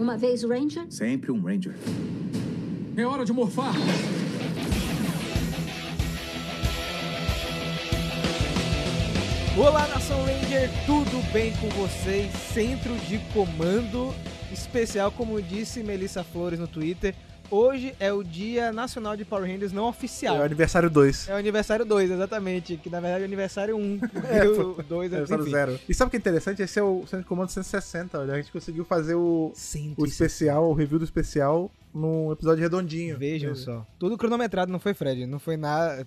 Uma vez Ranger? Sempre um Ranger. É hora de morfar! Olá, Nação Ranger! Tudo bem com vocês? Centro de Comando especial, como disse Melissa Flores no Twitter. Hoje é o Dia Nacional de Power Rangers não oficial. É o aniversário 2. É o aniversário 2, exatamente. Que na verdade é o aniversário 1. Um, o 2 é o aniversário 0. E sabe o que é interessante? Esse é o Centro de Comando 160. Olha, a gente conseguiu fazer o especial, o review do especial, num episódio redondinho. Vejam só. Tudo cronometrado, não foi, Fred? Não foi nada.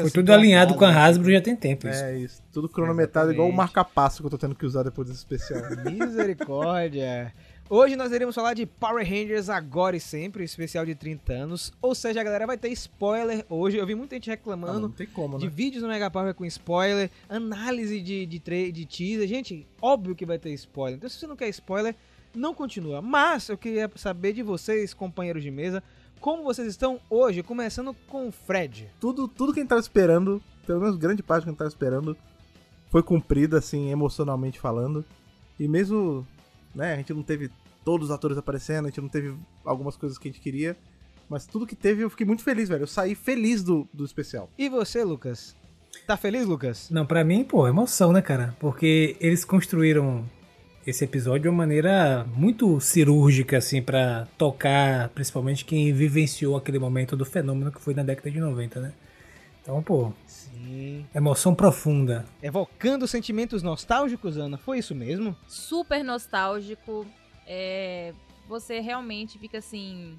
Foi tudo alinhado com a Hasbro, já tem tempo. Isso. É isso. Tudo cronometrado, igual o marca-passo que eu tô tendo que usar depois desse especial. Misericórdia. Hoje nós iremos falar de Power Rangers Agora e Sempre, especial de 30 anos. Ou seja, a galera vai ter spoiler hoje. Eu vi muita gente reclamando não tem como, né? De vídeos no Mega Power com spoiler, análise de teaser. Gente, óbvio que vai ter spoiler. Então se você não quer spoiler, não continua. Mas eu queria saber de vocês, companheiros de mesa, como vocês estão hoje, começando com o Fred. Tudo que a gente tava esperando, pelo menos grande parte que a gente tava esperando, foi cumprida, assim, emocionalmente falando. E mesmo... né? A gente não teve todos os atores aparecendo, a gente não teve algumas coisas que a gente queria, mas tudo que teve eu fiquei muito feliz, velho. Eu saí feliz do especial. E você, Lucas? Tá feliz, Lucas? Não, pra mim, pô, emoção, né, cara? Porque eles construíram esse episódio de uma maneira muito cirúrgica, assim, pra tocar, principalmente quem vivenciou aquele momento do fenômeno que foi na década de 90, né? Então, pô... Sim. Emoção profunda. Evocando sentimentos nostálgicos, Ana, foi isso mesmo? Super nostálgico. Você realmente fica assim,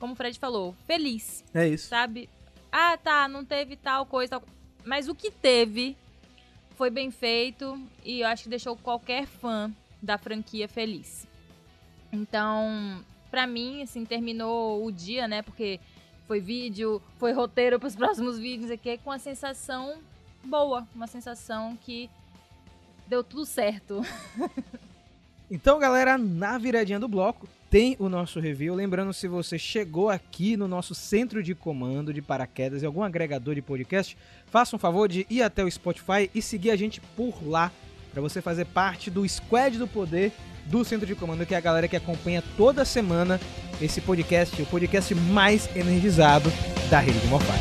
como o Fred falou, feliz. É isso. Sabe? Ah, tá, não teve tal coisa, tal... mas o que teve foi bem feito e eu acho que deixou qualquer fã da franquia feliz. Então, pra mim, assim, terminou o dia, né, porque... foi vídeo, foi roteiro para os próximos vídeos aqui, com a sensação boa, uma sensação que deu tudo certo. Então, galera, na viradinha do bloco tem o nosso review. Lembrando, se você chegou aqui no nosso Centro de Comando de paraquedas e algum agregador de podcast, faça um favor de ir até o Spotify e seguir a gente por lá, para você fazer parte do Squad do Poder do Centro de Comando, que é a galera que acompanha toda semana esse podcast, o podcast mais energizado da Rede de Morfar.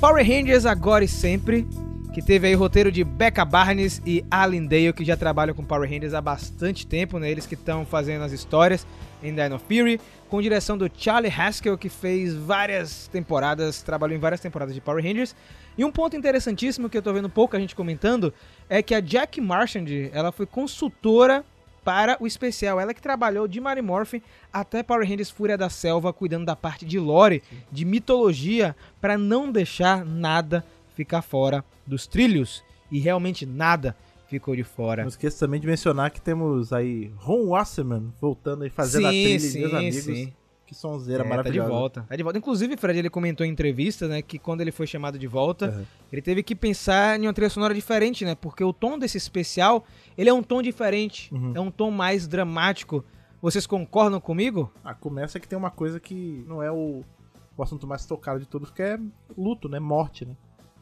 Power Rangers Agora e Sempre, que teve aí o roteiro de Becca Barnes e Alan Dale, que já trabalham com Power Rangers há bastante tempo, né? Eles que estão fazendo as histórias em Dino Fury, com direção do Charlie Haskell, que fez várias temporadas, trabalhou em várias temporadas de Power Rangers. E um ponto interessantíssimo que eu tô vendo pouca gente comentando é que a Jackie Marchand, ela foi consultora para o especial. Ela que trabalhou de Mighty Morphin até Power Rangers Fúria da Selva, cuidando da parte de lore, de mitologia, para não deixar nada ficar fora dos trilhos. E realmente nada ficou de fora. Não esqueça também de mencionar que temos aí Ron Wasserman voltando e fazendo a trilha, meus amigos. Sim. Que sonzeira maravilhosa. Tá de volta. Inclusive, Fred, ele comentou em entrevista, né, que quando ele foi chamado de volta, ele teve que pensar em uma trilha sonora diferente, né, porque o tom desse especial, ele é um tom diferente, é um tom mais dramático. Vocês concordam comigo? Ah, começa que tem uma coisa que não é o assunto mais tocado de todos, que é luto, né, morte, né.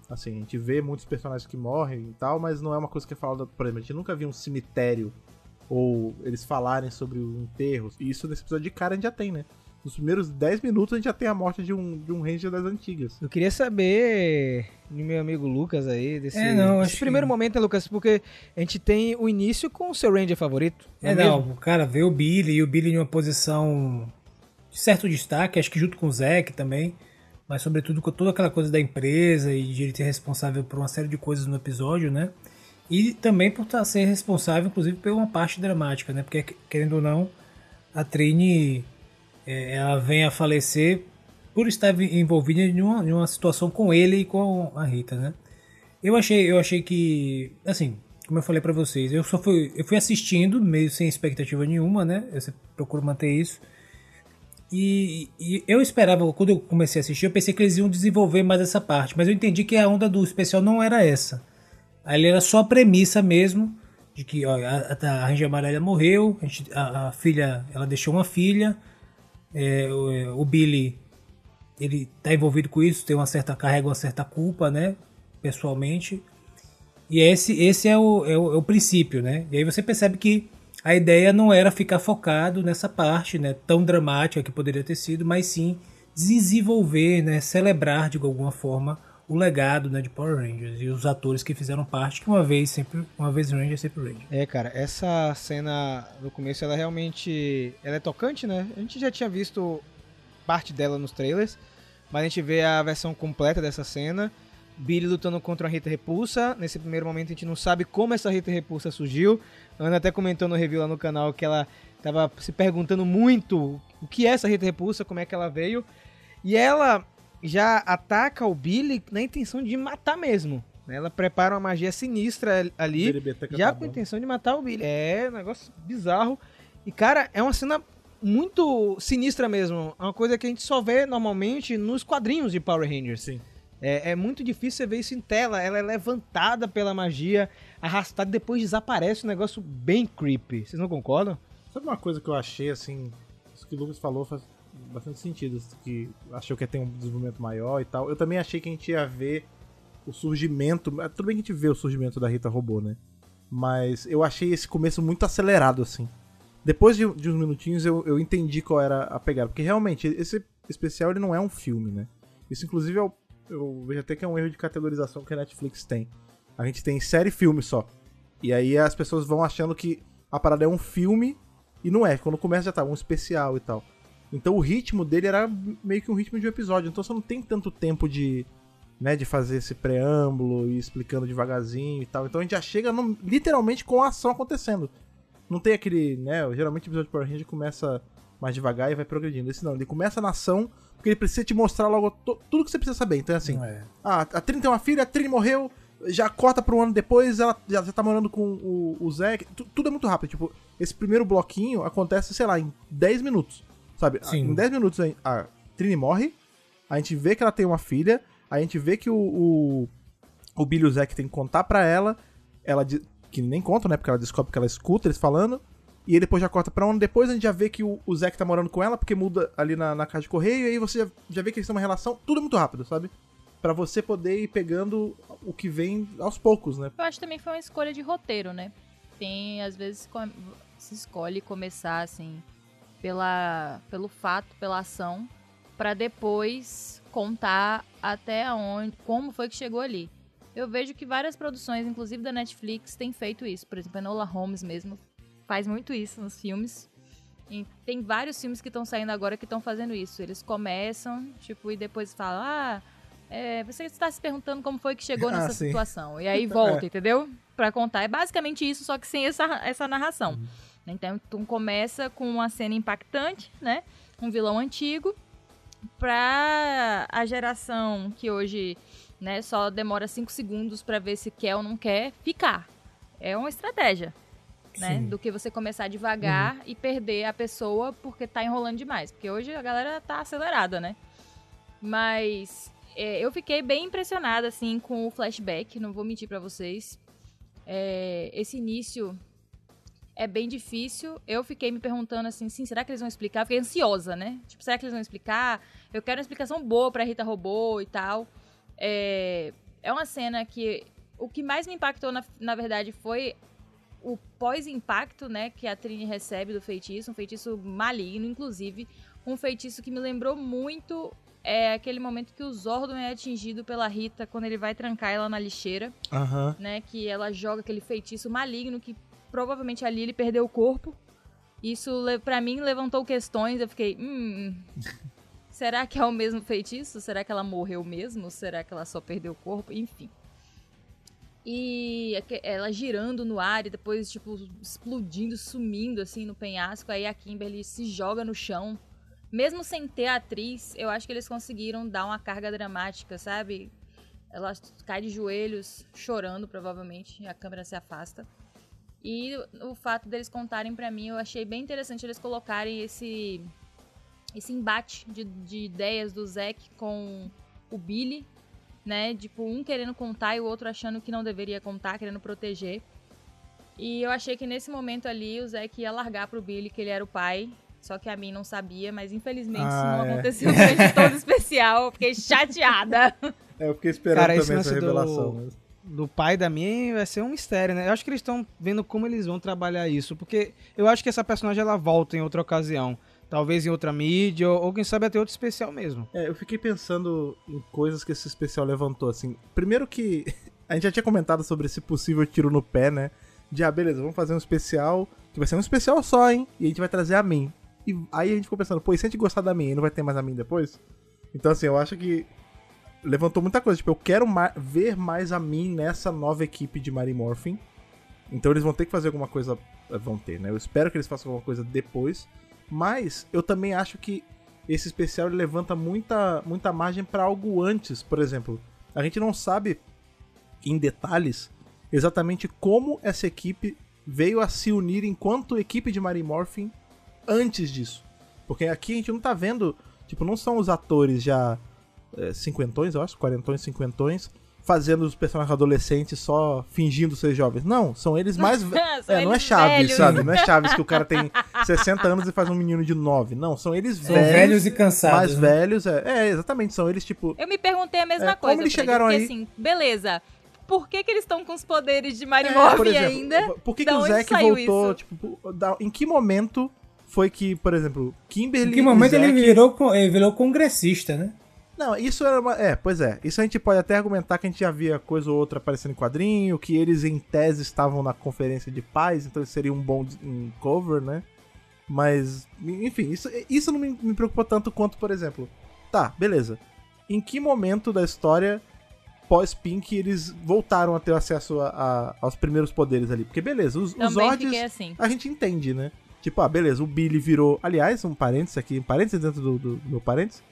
Assim, a gente vê muitos personagens que morrem e tal, mas não é uma coisa que é falada, por exemplo, a gente nunca viu um cemitério ou eles falarem sobre os enterros. E isso nesse episódio de cara a gente já tem, né. Nos primeiros 10 minutos a gente já tem a morte de um Ranger das antigas. Eu queria saber do meu amigo Lucas aí, desse primeiro momento, né, Lucas? Porque a gente tem o início com o seu Ranger favorito. O cara vê o Billy em uma posição de certo destaque, acho que junto com o Zach também, mas sobretudo com toda aquela coisa da empresa e de ele ser responsável por uma série de coisas no episódio, né? E também por ser responsável, inclusive, por uma parte dramática, né? Porque, querendo ou não, a Trini... ela vem a falecer por estar envolvida em uma situação com ele e com a Rita, né? Eu achei que, assim, como eu falei pra vocês, eu fui assistindo, meio sem expectativa nenhuma, né? Eu procuro manter isso. E eu esperava, quando eu comecei a assistir, eu pensei que eles iam desenvolver mais essa parte, mas eu entendi que a onda do especial não era essa. Ali era só a premissa mesmo, de que ó, a Ranger Amarela morreu, a filha, ela deixou uma filha. O Billy, ele tá envolvido com isso, tem uma certa culpa, né, pessoalmente, E esse é o princípio, né? E aí você percebe que a ideia não era ficar focado nessa parte, né, tão dramática que poderia ter sido, mas sim desenvolver, né, celebrar de alguma forma o legado, né, de Power Rangers e os atores que fizeram parte, que uma vez Ranger, sempre Ranger. É, cara, essa cena no começo, ela realmente ela é tocante, né? A gente já tinha visto parte dela nos trailers, mas a gente vê a versão completa dessa cena. Billy lutando contra a Rita Repulsa. Nesse primeiro momento a gente não sabe como essa Rita Repulsa surgiu. Ana até comentou no review lá no canal que ela tava se perguntando muito o que é essa Rita Repulsa, como é que ela veio. E ela já ataca o Billy na intenção de matar mesmo. Ela prepara uma magia sinistra ali, já com a intenção de matar o Billy. É um negócio bizarro. E cara, é uma cena muito sinistra mesmo. É uma coisa que a gente só vê normalmente nos quadrinhos de Power Rangers. Sim. É muito difícil você ver isso em tela. Ela é levantada pela magia, arrastada e depois desaparece. Um negócio bem creepy. Vocês não concordam? Sabe uma coisa que eu achei, assim... Isso que o Lucas falou faz bastante sentido. Que achou que ia ter um desenvolvimento maior e tal. Eu também achei que a gente ia ver o surgimento... Tudo bem que a gente vê o surgimento da Rita Robô, né? Mas eu achei esse começo muito acelerado, assim. Depois de uns minutinhos eu entendi qual era a pegada. Porque realmente, esse especial ele não é um filme, né? Isso inclusive é o... Eu vejo até que é um erro de categorização que a Netflix tem. A gente tem série e filme só. E aí as pessoas vão achando que a parada é um filme e não é. Quando começa já tá um especial e tal. Então o ritmo dele era meio que um ritmo de um episódio. Então você não tem tanto tempo de, né, de fazer esse preâmbulo e explicando devagarzinho e tal. Então a gente já chega literalmente com a ação acontecendo. Não tem aquele, né, geralmente o episódio de Power Rangers começa mais devagar e vai progredindo. Esse não, ele começa na ação... Porque ele precisa te mostrar logo tudo que você precisa saber. Então é assim, a Trini tem uma filha, a Trini morreu, já corta para um ano depois, ela já tá morando com o Zach. Tudo é muito rápido, tipo, esse primeiro bloquinho acontece, sei lá, em 10 minutos, sabe? Sim. Em 10 minutos a Trini morre, a gente vê que ela tem uma filha, a gente vê que o Billy e o Zach tem que contar pra ela que nem conta, né, porque ela descobre que ela escuta eles falando. E aí depois já corta pra um ano depois, a gente já vê que o Zach tá morando com ela, porque muda ali na casa de correio, e aí você já vê que eles têm uma relação, tudo muito rápido, sabe? Pra você poder ir pegando o que vem aos poucos, né? Eu acho que também foi uma escolha de roteiro, né? Tem, às vezes, se escolhe começar, assim, pelo fato, pela ação, pra depois contar até onde, como foi que chegou ali. Eu vejo que várias produções, inclusive da Netflix, têm feito isso. Por exemplo, a Enola Holmes mesmo faz muito isso nos filmes. E tem vários filmes que estão saindo agora que estão fazendo isso. Eles começam, tipo, e depois falam, você está se perguntando como foi que chegou nessa situação. E aí volta, entendeu? Pra contar. É basicamente isso, só que sem essa narração. Então, tu começa com uma cena impactante, né? Um vilão antigo. Pra a geração que hoje, né, só demora 5 segundos pra ver se quer ou não quer ficar. É uma estratégia. Né? Do que você começar devagar e perder a pessoa porque tá enrolando demais. Porque hoje a galera tá acelerada, né? Mas eu fiquei bem impressionada, assim, com o flashback. Não vou mentir pra vocês. Esse início é bem difícil. Eu fiquei me perguntando, assim, será que eles vão explicar? Eu fiquei ansiosa, né? Tipo, será que eles vão explicar? Eu quero uma explicação boa pra Rita Robô e tal. É uma cena que... O que mais me impactou, na verdade, foi... o pós-impacto, né, que a Trini recebe do feitiço, um feitiço maligno, inclusive, um feitiço que me lembrou muito aquele momento que o Zordon é atingido pela Rita quando ele vai trancar ela na lixeira, né, que ela joga aquele feitiço maligno que provavelmente ali ele perdeu o corpo. Isso, pra mim, levantou questões, eu fiquei, será que é o mesmo feitiço? Será que ela morreu mesmo? Será que ela só perdeu o corpo? Enfim. E ela girando no ar e depois, tipo, explodindo, sumindo, assim, no penhasco. Aí a Kimberly se joga no chão. Mesmo sem ter a atriz, eu acho que eles conseguiram dar uma carga dramática, sabe? Ela cai de joelhos, chorando, provavelmente. E a câmera se afasta. E o fato deles contarem pra mim, eu achei bem interessante eles colocarem esse embate de ideias do Zack com o Billy. Né, tipo, um querendo contar e o outro achando que não deveria contar, querendo proteger. E eu achei que nesse momento ali o Zack ia largar pro Billy que ele era o pai, só que a mim não sabia, mas infelizmente isso não aconteceu durante todo especial, eu fiquei chateada. Eu fiquei esperando, cara, também essa revelação. do pai da minha vai ser um mistério, né? Eu acho que eles estão vendo como eles vão trabalhar isso, porque eu acho que essa personagem ela volta em outra ocasião. Talvez em outra mídia, ou quem sabe até outro especial mesmo. É, eu fiquei pensando em coisas que esse especial levantou, assim. Primeiro que a gente já tinha comentado sobre esse possível tiro no pé, né? De, ah, beleza, vamos fazer um especial, que vai ser um especial só, hein? E a gente vai trazer a Min. E aí a gente ficou pensando, pô, e se a gente gostar da Min, não vai ter mais a Min depois? Então, assim, eu acho que levantou muita coisa. Tipo, eu quero ver mais a Min nessa nova equipe de Mighty Morphin. Então eles vão ter que fazer alguma coisa... Vão ter, né? Eu espero que eles façam alguma coisa depois. Mas eu também acho que esse especial levanta muita margem pra algo antes. Por exemplo, a gente não sabe em detalhes exatamente como essa equipe veio a se unir enquanto equipe de Mighty Morphin antes disso. Porque aqui a gente não tá vendo, tipo, não são os atores já cinquentões, eu acho, quarentões, cinquentões, fazendo os personagens adolescentes só fingindo ser jovens. Não, são eles mais... não é Chaves, velhos. Sabe? Não é Chaves que o cara tem 60 anos e faz um menino de 9. Não, são eles velhos. São velhos e cansados. Mais velhos, exatamente. São eles, tipo... Eu me perguntei a mesma coisa. Como eles chegaram aí? Assim, beleza, por que que eles estão com os poderes de Mighty Morphin ainda? Por que que o Zach voltou? Isso? Tipo, em que momento foi que, por exemplo, Kimberly... Em que momento Zach... ele virou congressista, né? Não, isso era uma... pois é. Isso a gente pode até argumentar que a gente já via coisa ou outra aparecendo em quadrinho, que eles em tese estavam na conferência de paz, então seria um bom cover, né? Mas, enfim, isso não me preocupou tanto quanto, por exemplo, tá, beleza. Em que momento da história pós-Pink eles voltaram a ter acesso aos primeiros poderes ali? Porque, beleza, os odds assim. A gente entende, né? Tipo, beleza, o Billy virou... Aliás, um parênteses aqui, um parênteses dentro do meu parênteses.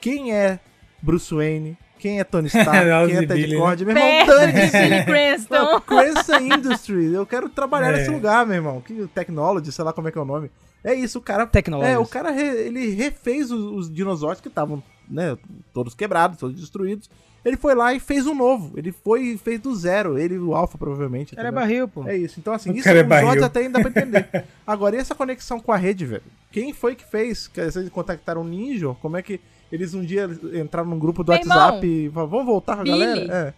Quem é Bruce Wayne? Quem é Tony Stark? Quem é Ted Cord? Meu irmão, Tony Billy Cranston. Cranston Industries. Eu quero trabalhar nesse lugar, meu irmão. Que Technology, sei lá como é que é o nome. É isso, o cara... Technology. O cara, ele refez os dinossauros que estavam, né, todos quebrados, todos destruídos. Ele foi lá e fez um novo. Ele foi e fez do zero. Ele, o Alpha, provavelmente. O cara é barril, pô. É isso. Então, assim, isso é um ódio até ainda dá pra entender. Agora, e essa conexão com a rede, velho? Quem foi que fez? Vocês contactaram o Ninja? Como é que... Eles um dia entraram num grupo do WhatsApp e falaram, vamos voltar com a galera?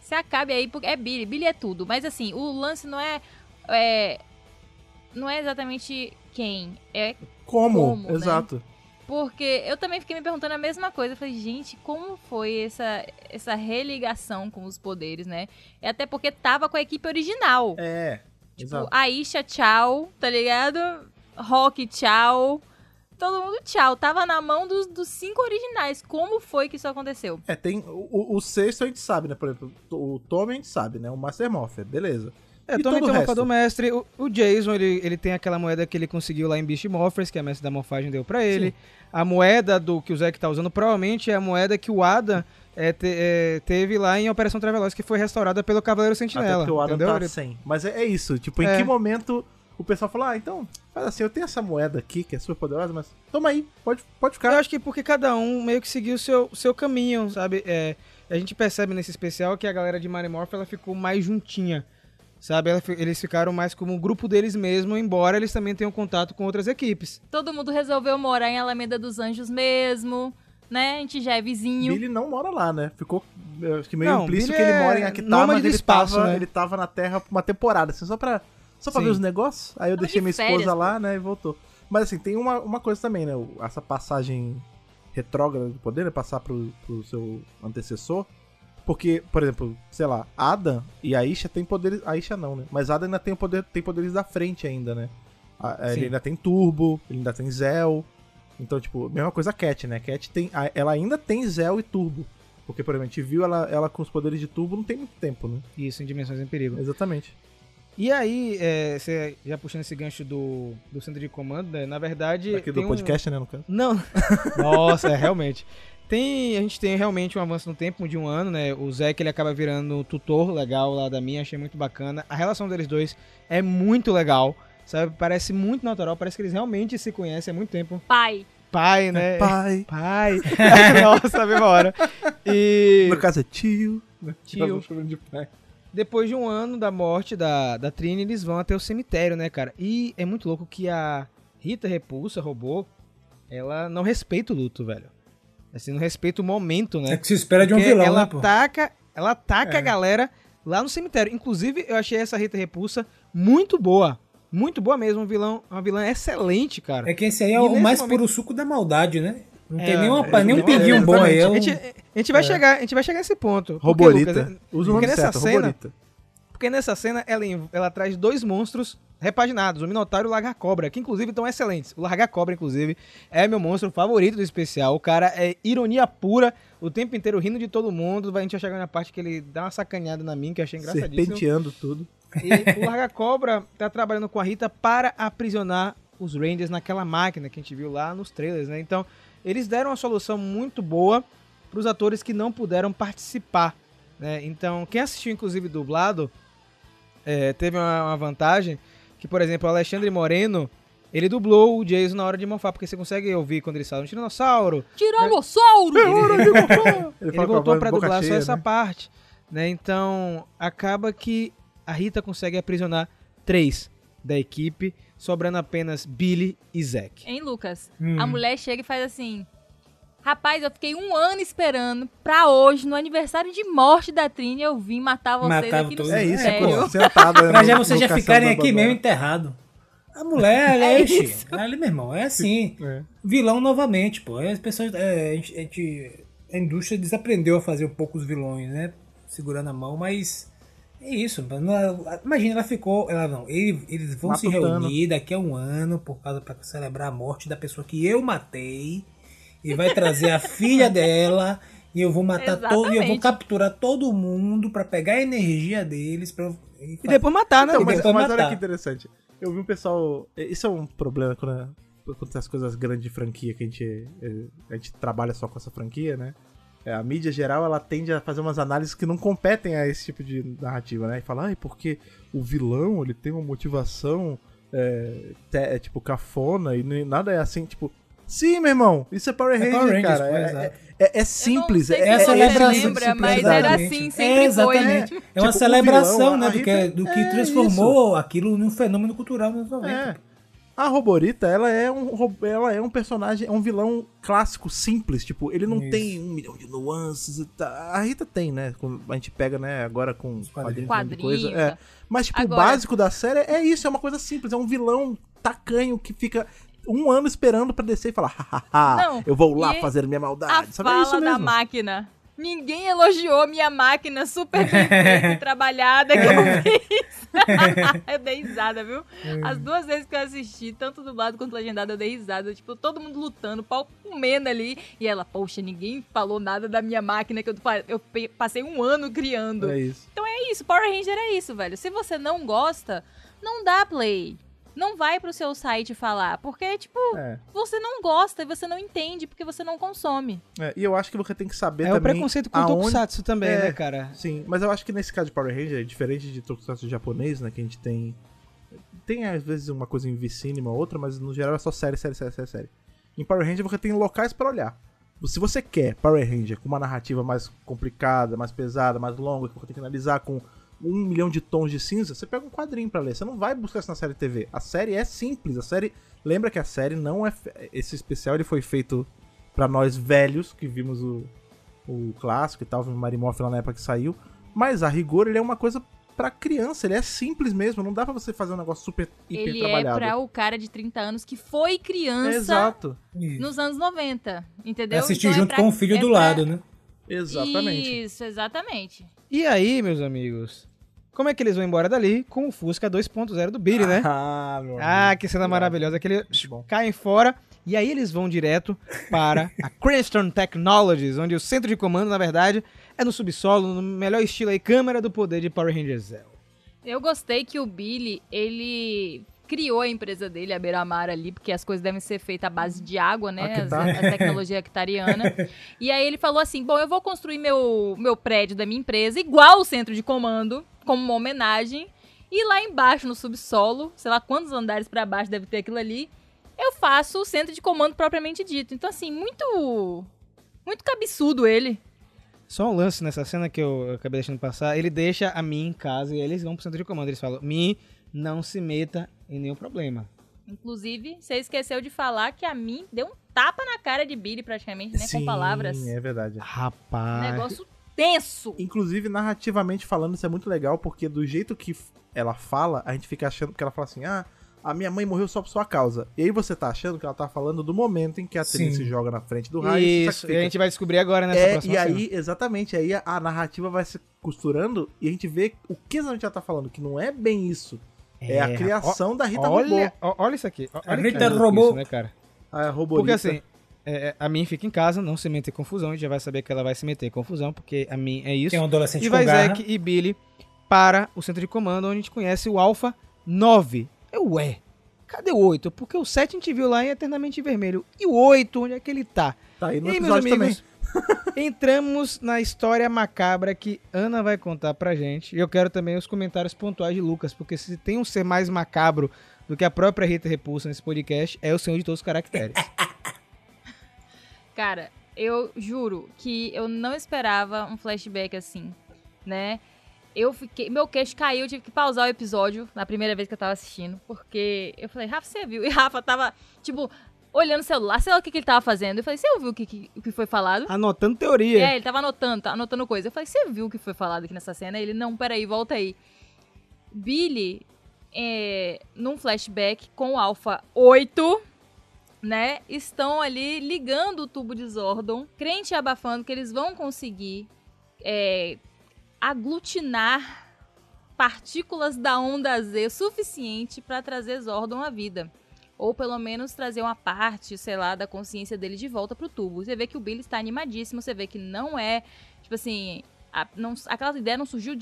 Você acabe aí, porque é Billy. Billy é tudo. Mas, assim, o lance não é não é exatamente quem. É como né? Exato. Porque eu também fiquei me perguntando a mesma coisa. Eu falei, gente, como foi essa religação com os poderes, né? Até porque tava com a equipe original. Tipo, exato. Aisha, tchau, tá ligado? Rocky, tchau. Todo mundo tchau. Tava na mão dos 5 originais. Como foi que isso aconteceu? Tem... O sexto a gente sabe, né? Por exemplo, o Tommy a gente sabe, né? O Master Morpher, beleza. O Tommy tem o mapa do mestre. O Jason, ele tem aquela moeda que ele conseguiu lá em Beast Morphers, que a mestre da morfagem deu pra ele. Sim. A moeda que o Zach tá usando provavelmente é a moeda que o Adam teve lá em Operação Traveloz, que foi restaurada pelo Cavaleiro Sentinela. Até porque o Adam tá sem. Mas é isso. Tipo, em que momento... O pessoal fala, então, faz assim, eu tenho essa moeda aqui, que é super poderosa, mas toma aí, pode ficar. Eu acho que porque cada um meio que seguiu o seu caminho, sabe? A gente percebe nesse especial que a galera de Mighty Morphin, ela ficou mais juntinha, sabe? Eles ficaram mais como um grupo deles mesmo, embora eles também tenham contato com outras equipes. Todo mundo resolveu morar em Alameda dos Anjos mesmo, né? A gente já é vizinho. Billy não mora lá, né? Ficou, acho que meio implícito Billy que ele mora em Akitama, mas ele tava na Terra uma temporada, assim, só pra ver os negócios, aí eu deixei minha esposa lá, né, e voltou. Mas assim, tem uma coisa também, né, essa passagem retrógrada do poder, né, passar pro seu antecessor, porque, por exemplo, sei lá, Adam e Aisha tem poderes, Aisha não, né, mas Adam ainda tem poderes da frente ainda, né, ele ainda tem Turbo, ele ainda tem Zell, então, tipo, mesma coisa a Cat, né, Cat tem, ela ainda tem Zell e Turbo. Porque, por exemplo, a gente viu ela com os poderes de Turbo não tem muito tempo, né. Isso, em Dimensões em Perigo. Exatamente. E aí, você já puxando esse gancho do centro de comando, né? Na verdade... Aqui do podcast, né, no caso? Não. Nossa, realmente. A gente tem realmente um avanço no tempo de um ano, né? O Zé, que ele acaba virando tutor legal lá da minha, achei muito bacana. A relação deles dois é muito legal, sabe? Parece muito natural, parece que eles realmente se conhecem há muito tempo. Pai, né? Pai. Nossa, a mesma hora. E... No caso é tio. Nós vamos chamando de pai. Depois de um ano da morte da Trini, eles vão até o cemitério, né, cara? E é muito louco que a Rita Repulsa, robô, ela não respeita o luto, velho. Assim, não respeita o momento, né? É que se espera de um vilão, né, pô? Ela ataca Ela ataca a galera lá no cemitério. Inclusive, eu achei essa Rita Repulsa muito boa. Muito boa mesmo. Uma vilã excelente, cara. É que esse aí é o mais puro suco da maldade, né? Não tem nenhum pinguinho bom aí. A gente vai chegar a esse ponto. Roborita. Usa o nome certo, Roborita. Porque nessa cena, ela traz dois monstros repaginados, o Minotauro e o Larga-Cobra, que inclusive estão excelentes. O Larga-Cobra, inclusive, é meu monstro favorito do especial. O cara é ironia pura, o tempo inteiro rindo de todo mundo. A gente vai chegar na parte que ele dá uma sacaneada na mim, que eu achei engraçadíssimo. Serpenteando tudo. E o Larga-Cobra tá trabalhando com a Rita para aprisionar os Rangers naquela máquina que a gente viu lá nos trailers, né? Então, eles deram uma solução muito boa para os atores que não puderam participar, né? Então, quem assistiu, inclusive, dublado, teve uma vantagem que, por exemplo, o Alexandre Moreno, ele dublou o Jason na hora de mofar, porque você consegue ouvir quando ele fala um tiranossauro. Tiranossauro! É hora de mofar! Ele voltou pra dublar só essa parte, né? Então, acaba que a Rita consegue aprisionar 3 da equipe, sobrando apenas Billy e Zach. Hein, Lucas? A mulher chega e faz assim... Rapaz, eu fiquei 1 ano esperando pra hoje, no aniversário de morte da Trini, eu vim matar vocês aqui no cemitério. É isso, pô, sentado. Pra já vocês já ficarem aqui mesmo enterrado. A mulher, ela meu irmão, é assim. É. Vilão novamente, pô. As pessoas, a indústria desaprendeu a fazer um pouco os vilões, né? Segurando a mão, mas é isso. Imagina, eles vão se reunir daqui a 1 ano pra celebrar a morte da pessoa que eu matei. E vai trazer a filha dela, e eu vou matar e eu vou capturar todo mundo pra pegar a energia deles. E depois matar, né? Então, mas olha que interessante. Eu vi um pessoal... Isso é um problema quando tem as coisas grandes de franquia, que a gente trabalha só com essa franquia, né? A mídia geral, ela tende a fazer umas análises que não competem a esse tipo de narrativa, né? E fala, porque o vilão, ele tem uma motivação, tipo, cafona, e nada é assim, tipo... Sim, meu irmão, isso é Power Rangers, cara. É simples. Eu não sei se você lembra, mas era assim, sempre foi. Né? É uma celebração, vilão, né? Do que transformou isso. Aquilo num fenômeno cultural nos 90. A Roborita, ela é um personagem, é um vilão clássico, simples. Tipo, ele não tem 1 milhão de nuances e tal. A Rita tem, né? A gente pega, né, agora com os quadrinhos de coisa. É. Mas, tipo, agora... o básico da série é isso, é uma coisa simples. É um vilão tacanho que fica... 1 ano esperando pra descer e falar, hahaha, eu vou lá fazer minha maldade. Sabe, é isso mesmo. Da máquina. Ninguém elogiou minha máquina super bem trabalhada que eu fiz. Eu dei risada, viu? As 2 vezes que eu assisti, tanto dublado quanto legendado, eu dei risada. Tipo, todo mundo lutando, pau comendo ali. E ela, poxa, ninguém falou nada da minha máquina que eu passei 1 ano criando. É isso. Então é isso, Power Ranger é isso, velho. Se você não gosta, não dá play. Não vai pro seu site falar, porque, tipo, você não gosta e você não entende, porque você não consome. E eu acho que você tem que saber também... É o preconceito com o Tokusatsu também, né, cara? Sim, mas eu acho que nesse caso de Power Ranger, diferente de Tokusatsu japonês, né, que a gente tem... Tem, às vezes, uma coisa em V-Cinema ou outra, mas no geral é só série. Em Power Ranger você tem locais pra olhar. Se você quer Power Ranger com uma narrativa mais complicada, mais pesada, mais longa, que você tem que analisar com... 1 milhão de tons de cinza, você pega um quadrinho pra ler. Você não vai buscar isso na série TV. A série é simples. Lembra que a série não é... Esse especial ele foi feito pra nós velhos, que vimos o clássico e tal, vimos o Mighty Morphin lá na época que saiu. Mas, a rigor, ele é uma coisa pra criança. Ele é simples mesmo. Não dá pra você fazer um negócio super, hiper trabalhado. Ele é pra o cara de 30 anos que foi criança nos anos 90. Entendeu? Assistiu então, junto com o filho do lado, né? Exatamente. Isso, exatamente. E aí, meus amigos, como é que eles vão embora dali com o Fusca 2.0 do Billy, né? Meu amigo. Que cena maravilhosa. Que eles caem fora e aí eles vão direto para a Cranston Technologies, onde o centro de comando, na verdade, é no subsolo, no melhor estilo aí, Câmara do Poder de Power Rangers Zell. Eu gostei que o Billy, ele... criou a empresa dele, a beira-mar ali, porque as coisas devem ser feitas à base de água, né? A tecnologia hectariana. E aí ele falou assim, eu vou construir meu prédio da minha empresa, igual o centro de comando, como uma homenagem. E lá embaixo, no subsolo, sei lá quantos andares pra baixo deve ter aquilo ali, eu faço o centro de comando propriamente dito. Então, assim, muito... muito cabeçudo ele. Só um lance nessa cena que eu acabei deixando passar. Ele deixa a Min em casa e eles vão pro centro de comando. Eles falam, Min, não se meta em nenhum problema. Inclusive, você esqueceu de falar que a Min deu um tapa na cara de Billy praticamente, né? Sim, com palavras. Sim, é verdade. Rapaz. Um negócio tenso. Inclusive, narrativamente falando, isso é muito legal, porque do jeito que ela fala, a gente fica achando que ela fala assim, ah, a minha mãe morreu só por sua causa. E aí você tá achando que ela tá falando do momento em que a Trini se joga na frente do raio. Isso, e a gente vai descobrir agora nessa próxima cena. Aí, exatamente, aí a narrativa vai se costurando e a gente vê o que exatamente ela tá falando, que não é bem isso. É a criação da Rita Robô. Olha isso aqui. Olha a Rita Robô. Isso, né, cara? A Robô. Porque assim, a Min fica em casa, não se mete em confusão. A gente já vai saber que ela vai se meter em confusão, porque a Min é isso. Tem um adolescente e vai Zach e Billy para o centro de comando, onde a gente conhece o Alpha 9. Ué, cadê o 8? Porque o 7 a gente viu lá em Eternamente Vermelho. E o 8, onde é que ele tá? Tá aí no episódio, meus amigos, também. Entramos na história macabra que Ana vai contar pra gente. E eu quero também os comentários pontuais de Lucas, porque se tem um ser mais macabro do que a própria Rita Repulsa nesse podcast, é o Senhor de Todos os Caracteres. Cara, eu juro que eu não esperava um flashback assim, né? Eu fiquei... Meu queixo caiu, eu tive que pausar o episódio na primeira vez que eu tava assistindo. Porque eu falei, Rafa, você viu? E Rafa tava, tipo, olhando o celular. Sei lá o que ele tava fazendo. Eu falei, você ouviu o que foi falado? Anotando teoria. É, ele tava anotando coisa. Eu falei, você viu o que foi falado aqui nessa cena? Ele, não, peraí, volta aí. Billy, num flashback com o Alpha 8, né? Estão ali ligando o tubo de Zordon. Crente abafando que eles vão conseguir... aglutinar partículas da Onda Z suficiente para trazer Zordon à vida. Ou pelo menos trazer uma parte, sei lá, da consciência dele de volta pro tubo. Você vê que o Billy está animadíssimo, você vê que não é, tipo assim, aquela ideia não surgiu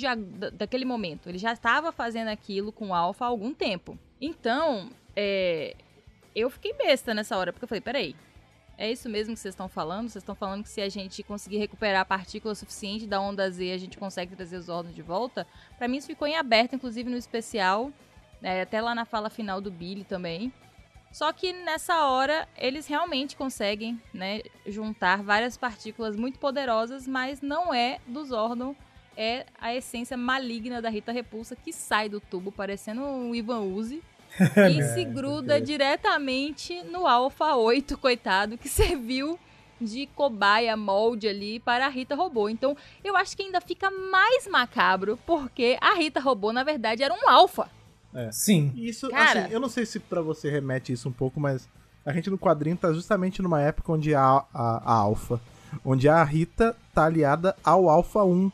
daquele momento. Ele já estava fazendo aquilo com o Alpha há algum tempo. Então, eu fiquei besta nessa hora, porque eu falei, peraí, é isso mesmo que vocês estão falando? Vocês estão falando que se a gente conseguir recuperar a partícula suficiente da Onda Z, a gente consegue trazer os Zordon de volta? Pra mim isso ficou em aberto, inclusive no especial, até lá na fala final do Billy também. Só que nessa hora eles realmente conseguem, né, juntar várias partículas muito poderosas, mas não é do Zordon, é a essência maligna da Rita Repulsa que sai do tubo parecendo um Ivan Uzi. E se gruda diretamente no Alpha 8, coitado, que serviu de cobaia, molde ali para a Rita Robô. Então, eu acho que ainda fica mais macabro, porque a Rita Robô, na verdade, era um Alpha. Sim. Isso, cara, assim, eu não sei se pra você remete isso um pouco, mas a gente no quadrinho tá justamente numa época onde a Alpha, onde a Rita tá aliada ao Alpha 1.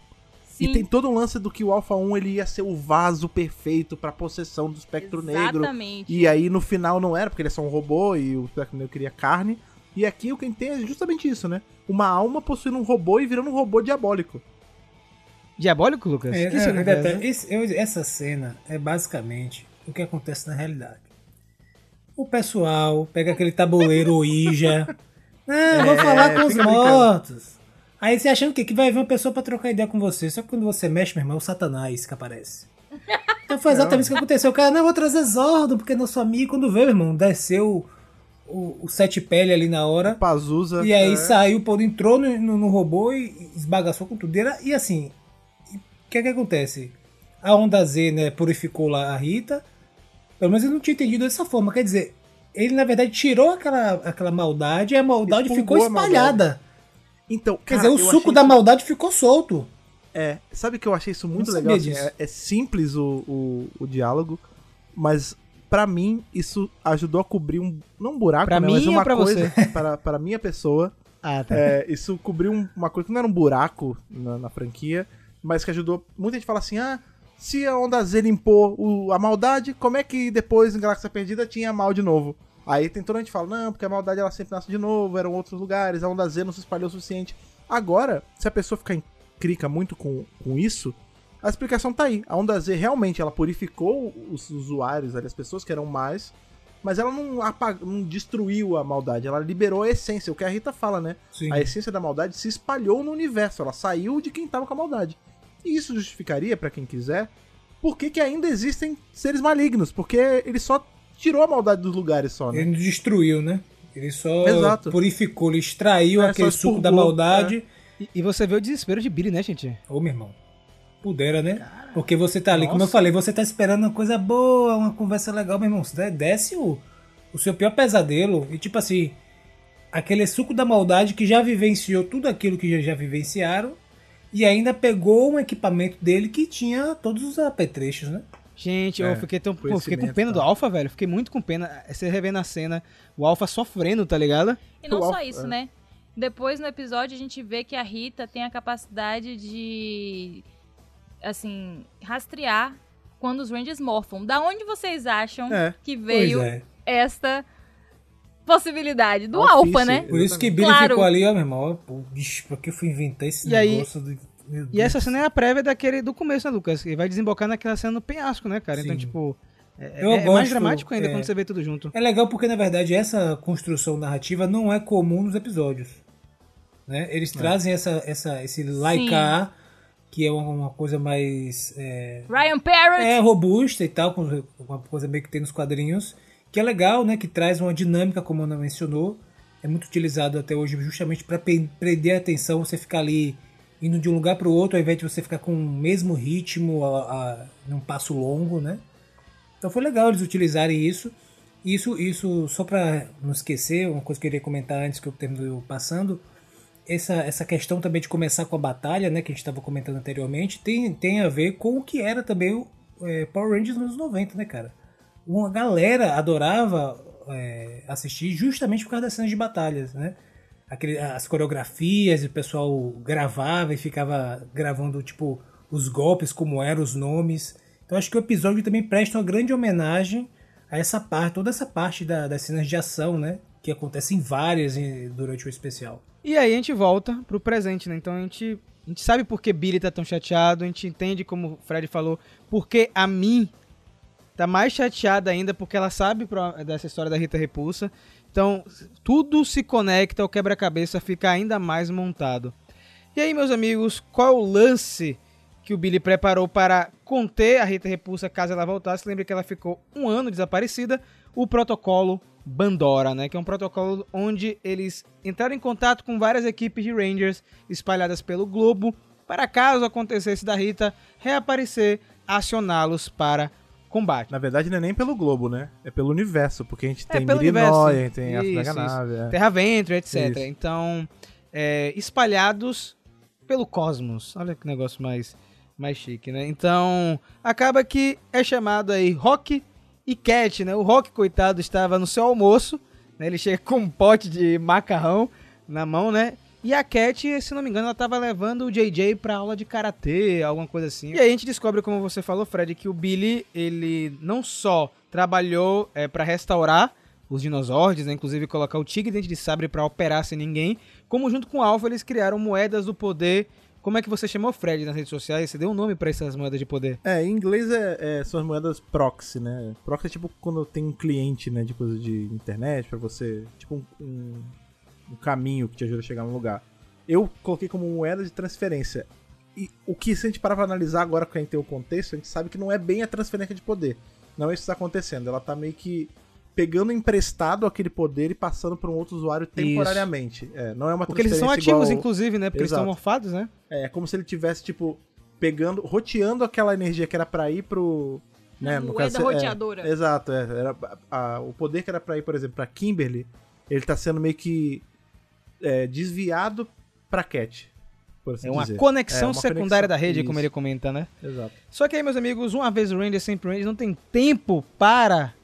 Sim. E tem todo um lance do que o Alpha 1 ele ia ser o vaso perfeito pra possessão do Espectro Negro. Exatamente. E aí no final não era, porque ele é só um robô e o Espectro Negro queria carne. E aqui o que a gente tem é justamente isso, né? Uma alma possuindo um robô e virando um robô diabólico. Diabólico, Lucas? Essa cena é basicamente o que acontece na realidade. O pessoal pega aquele tabuleiro Ouija. Vou falar com os mortos. Aí você achando que vai vir uma pessoa pra trocar ideia com você. Só que quando você mexe, meu irmão, é o Satanás que aparece. Então foi exatamente isso que aconteceu. O cara, não, eu vou trazer Zordon, porque é nosso amigo. Quando veio, meu irmão, desceu o sete pele ali na hora. Pazusa. E aí saiu, o povo entrou no robô e esbagaçou com tudo. E assim, o que é que acontece? A Onda Z, né, purificou lá a Rita. Pelo menos eu não tinha entendido dessa forma. Quer dizer, ele na verdade tirou aquela maldade e a maldade ficou espalhada. Então, quer dizer, o suco da maldade ficou solto. Sabe que eu achei isso muito legal? Assim, é simples o diálogo, mas pra mim isso ajudou a cobrir um buraco, pra mim, mas uma coisa. Pra minha pessoa. Tá. Isso cobriu uma coisa que não era um buraco na franquia, mas que ajudou. Muita gente fala assim, se a Onda Z limpou a maldade, como é que depois em Galáxia Perdida tinha mal de novo? Aí tem toda a gente fala, não, porque a maldade ela sempre nasce de novo, eram outros lugares, a Onda Z não se espalhou o suficiente. Agora, se a pessoa ficar em crica muito com isso, a explicação tá aí. A Onda Z realmente, ela purificou os usuários, as pessoas que eram mais, mas ela não destruiu a maldade, ela liberou a essência, o que a Rita fala, né? Sim. A essência da maldade se espalhou no universo, ela saiu de quem tava com a maldade. E isso justificaria, pra quem quiser, por que ainda existem seres malignos, porque eles só... tirou a maldade dos lugares só, né? Ele não destruiu, né? Ele só purificou, ele extraiu aquele suco da maldade. E você vê o desespero de Billy, né, gente? Ô, meu irmão. Pudera, né? Cara, porque você tá ali, como eu falei, você tá esperando uma coisa boa, uma conversa legal, meu irmão. Você desce o seu pior pesadelo e, tipo assim, aquele suco da maldade que já vivenciou tudo aquilo que já vivenciaram E ainda pegou um equipamento dele que tinha todos os apetrechos, né? Gente, eu fiquei tão... Pô, fiquei com pena do Alpha, velho. Fiquei muito com pena. Você revendo a cena, o Alpha sofrendo, tá ligado? E não só isso, né? Depois, no episódio, a gente vê que a Rita tem a capacidade de, assim, rastrear quando os Rangers morfam. Da onde vocês acham que veio esta possibilidade? Do Alpha, né? Por isso que Billy ficou ali, ó, meu irmão. Bicho, pra que eu fui inventar esse negócio do... E essa cena é a prévia daquele do começo, né, Lucas? E vai desembocar naquela cena no penhasco, né, cara? Sim. Então, tipo, é mais dramático ainda quando você vê tudo junto. É legal porque, na verdade, essa construção narrativa não é comum nos episódios, né? Eles trazem esse laicar, que é uma coisa mais... Ryan Parrott! É robusta e tal, uma coisa meio que tem nos quadrinhos, que é legal, né? Que traz uma dinâmica, como a Ana mencionou. É muito utilizado até hoje justamente para prender a atenção, você ficar ali indo de um lugar para o outro, ao invés de você ficar com o mesmo ritmo num passo longo, né? Então foi legal eles utilizarem isso. Isso só para não esquecer, uma coisa que eu queria comentar antes que eu termino passando, essa questão também de começar com a batalha, né, que a gente estava comentando anteriormente, tem a ver com o que era também o Power Rangers nos anos 90, né, cara? Uma galera adorava assistir justamente por causa das cenas de batalhas, né? As coreografias, o pessoal gravava e ficava gravando tipo os golpes, como eram os nomes. Então acho que o episódio também presta uma grande homenagem a essa parte, toda essa parte das cenas de ação, né? Que acontecem várias durante o especial. E aí a gente volta pro presente, né? Então a gente sabe por que Billy tá tão chateado, a gente entende, como o Fred falou, porque a Min tá mais chateada ainda, porque ela sabe dessa história da Rita Repulsa. Então, tudo se conecta, o quebra-cabeça fica ainda mais montado. E aí, meus amigos, qual é o lance que o Billy preparou para conter a Rita Repulsa caso ela voltasse? Lembra que ela ficou um ano desaparecida. O protocolo Bandora, né? Que é um protocolo onde eles entraram em contato com várias equipes de Rangers espalhadas pelo globo para, caso acontecesse da Rita reaparecer, acioná-los para combate. Na verdade, não é nem pelo globo, né? É pelo universo, porque a gente tem Mirinóia, tem Astro Mega Nave, Terra Ventre, etc. Isso. Então, espalhados pelo cosmos. Olha que negócio mais chique, né? Então, acaba que é chamado aí Rocky e Cat, né? O Rocky, coitado, estava no seu almoço, né? Ele chega com um pote de macarrão na mão, né? E a Cat, se não me engano, ela tava levando o JJ pra aula de karatê, alguma coisa assim. E aí a gente descobre, como você falou, Fred, que o Billy, ele não só trabalhou pra restaurar os dinossauros, né? Inclusive colocar o tigre dente de sabre pra operar sem ninguém, como junto com o Alpha eles criaram moedas do poder. Como é que você chamou, Fred, nas redes sociais? Você deu um nome pra essas moedas de poder? Em inglês são as moedas proxy, né? Proxy é tipo quando tem um cliente, né? Tipo de internet, pra você... Tipo um caminho que te ajuda a chegar num lugar. Eu coloquei como moeda de transferência. E o que, se a gente parar pra analisar agora, que a gente tem o contexto, a gente sabe que não é bem a transferência de poder. Não é isso que tá acontecendo. Ela tá meio que pegando emprestado aquele poder e passando pra um outro usuário temporariamente. Não é uma transferência. Porque eles são ativos, inclusive, né? Porque eles são morfados, né? É como se ele tivesse, tipo, pegando, roteando aquela energia que era pra ir pro... Né? Moeda roteadora. Exato. Era o poder que era pra ir, por exemplo, pra Kimberly, ele tá sendo meio que desviado pra Cat, por assim dizer. Conexão secundária da rede, como ele comenta, né? Exato. Só que aí, meus amigos, uma vez o Ranger, sempre o Ranger, não tem tempo para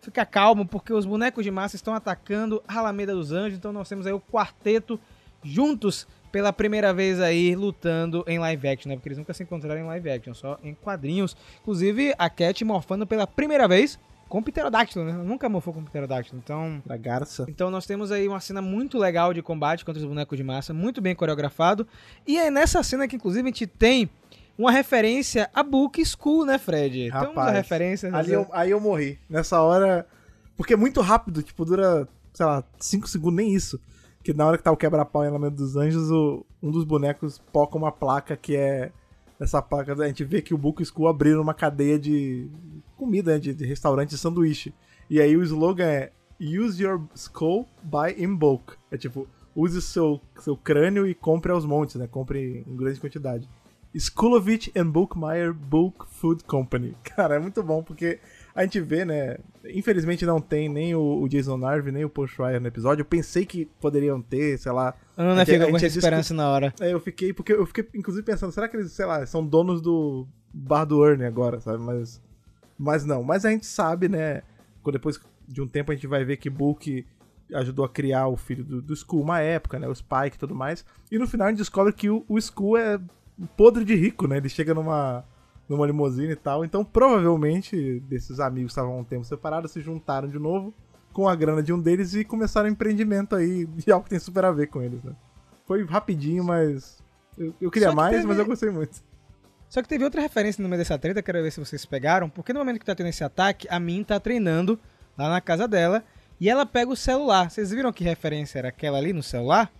ficar calmo, porque os bonecos de massa estão atacando a Alameda dos Anjos, então nós temos aí o quarteto juntos pela primeira vez aí lutando em live action, né? Porque eles nunca se encontraram em live action, só em quadrinhos. Inclusive, a Cat morfando pela primeira vez com Pterodáctilo, né? Nunca morfou com Pterodáctilo, então... Da garça. Então nós temos aí uma cena muito legal de combate contra os bonecos de massa, muito bem coreografado. E é nessa cena que, inclusive, a gente tem uma referência a Book School, né, Fred? Rapaz, temos a referência... Aí eu morri. Nessa hora... Porque é muito rápido, tipo, dura, sei lá, 5 segundos, nem isso. Que na hora que tá o quebra-pau em Alameda dos Anjos, um dos bonecos poca uma placa que é... Essa placa, a gente vê que o Book School abriu uma cadeia de... comida, né, de restaurante, de sanduíche. E aí o slogan é Use your skull, buy in bulk. É tipo, use seu crânio e compre aos montes, né? Compre em grande quantidade. Skulovich and Bulkmeyer Bulk Food Company. Cara, é muito bom, porque A gente vê, né? Infelizmente não tem nem o Jason David, nem o Paul Schreier no episódio. Eu pensei que poderiam ter, sei lá... Eu não fiquei com muita esperança na hora. É, eu fiquei, inclusive, pensando, será que eles, sei lá, são donos do bar do Ernie agora, sabe? Mas não. Mas a gente sabe, né? Depois de um tempo a gente vai ver que Bulk ajudou a criar o filho do Skull uma época, né? O Spike e tudo mais. E no final a gente descobre que o Skull é podre de rico, né? Ele chega numa limusine e tal. Então provavelmente desses amigos que estavam um tempo separados se juntaram de novo com a grana de um deles e começaram um empreendimento aí de algo que tem super a ver com eles, né? Foi rapidinho, mas... Eu queria mais, teve... mas eu gostei muito. Só que teve outra referência no meio dessa treta, quero ver se vocês pegaram, porque no momento que tá tendo esse ataque, a Min tá treinando lá na casa dela, e ela pega o celular. Vocês viram que referência era aquela ali no celular?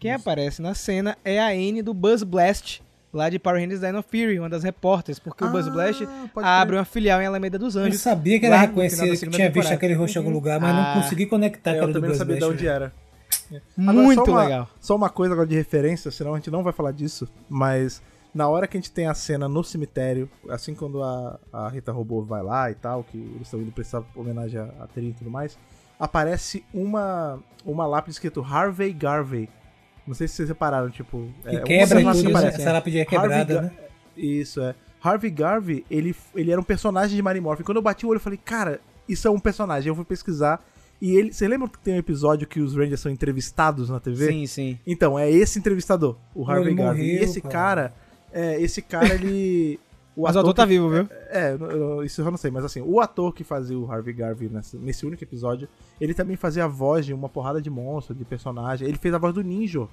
Quem aparece na cena é a N do Buzz Blast, lá de Power Rangers Dino Fury, uma das repórteres, porque o Buzz Blast abre uma filial em Alameda dos Anjos. Eu sabia que ela reconhecia, que tinha visto aquele rosto em algum lugar, mas não consegui conectar aquela do Buzz Blast. Eu também não sabia de onde era. Muito legal. Só uma coisa agora de referência, senão a gente não vai falar disso, mas... Na hora que a gente tem a cena no cemitério, assim quando a Rita Robô vai lá e tal, que eles estão indo prestar homenagem a Trini e tudo mais, aparece uma lápide escrito Harvey Garvey. Não sei se vocês repararam, tipo... quebra tudo, que aparece, essa lápide é quebrada, Harvey, né? Isso, é. Harvey Garvey, ele era um personagem de Mighty Morphin. Quando eu bati o olho, eu falei, cara, isso é um personagem. Eu fui pesquisar. E ele... Vocês lembram que tem um episódio que os Rangers são entrevistados na TV? Sim, sim. Então, é esse entrevistador, o Harvey Garvey. Morreu, e esse cara... esse cara, ele... O ator tá vivo, viu? Isso eu não sei, mas assim, o ator que fazia o Harvey Garvey nesse único episódio, ele também fazia a voz de uma porrada de monstro, de personagem. Ele fez a voz do Ninja.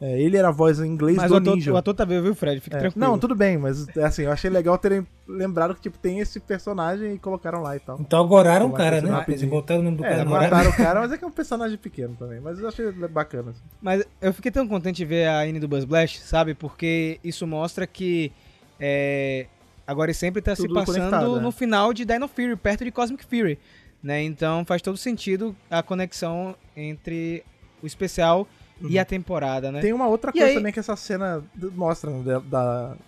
Ele era a voz em inglês do Ninja. Mas o ator tá vivo, viu, Fred? Fica tranquilo. Não, tudo bem, mas assim, eu achei legal terem lembrado que tipo, tem esse personagem e colocaram lá e tal. Então agoraram o cara, né? Eles botaram o nome do cara. Mataram o cara, mas é que é um personagem pequeno também, mas eu achei bacana. Assim. Mas eu fiquei tão contente de ver a N do Buzz Blast, sabe? Porque isso mostra que Agora e Sempre tá tudo se passando no final de Dino Fury, perto de Cosmic Fury, né? Então faz todo sentido a conexão entre o especial... E a temporada, né? Tem uma outra coisa também que essa cena mostra, né,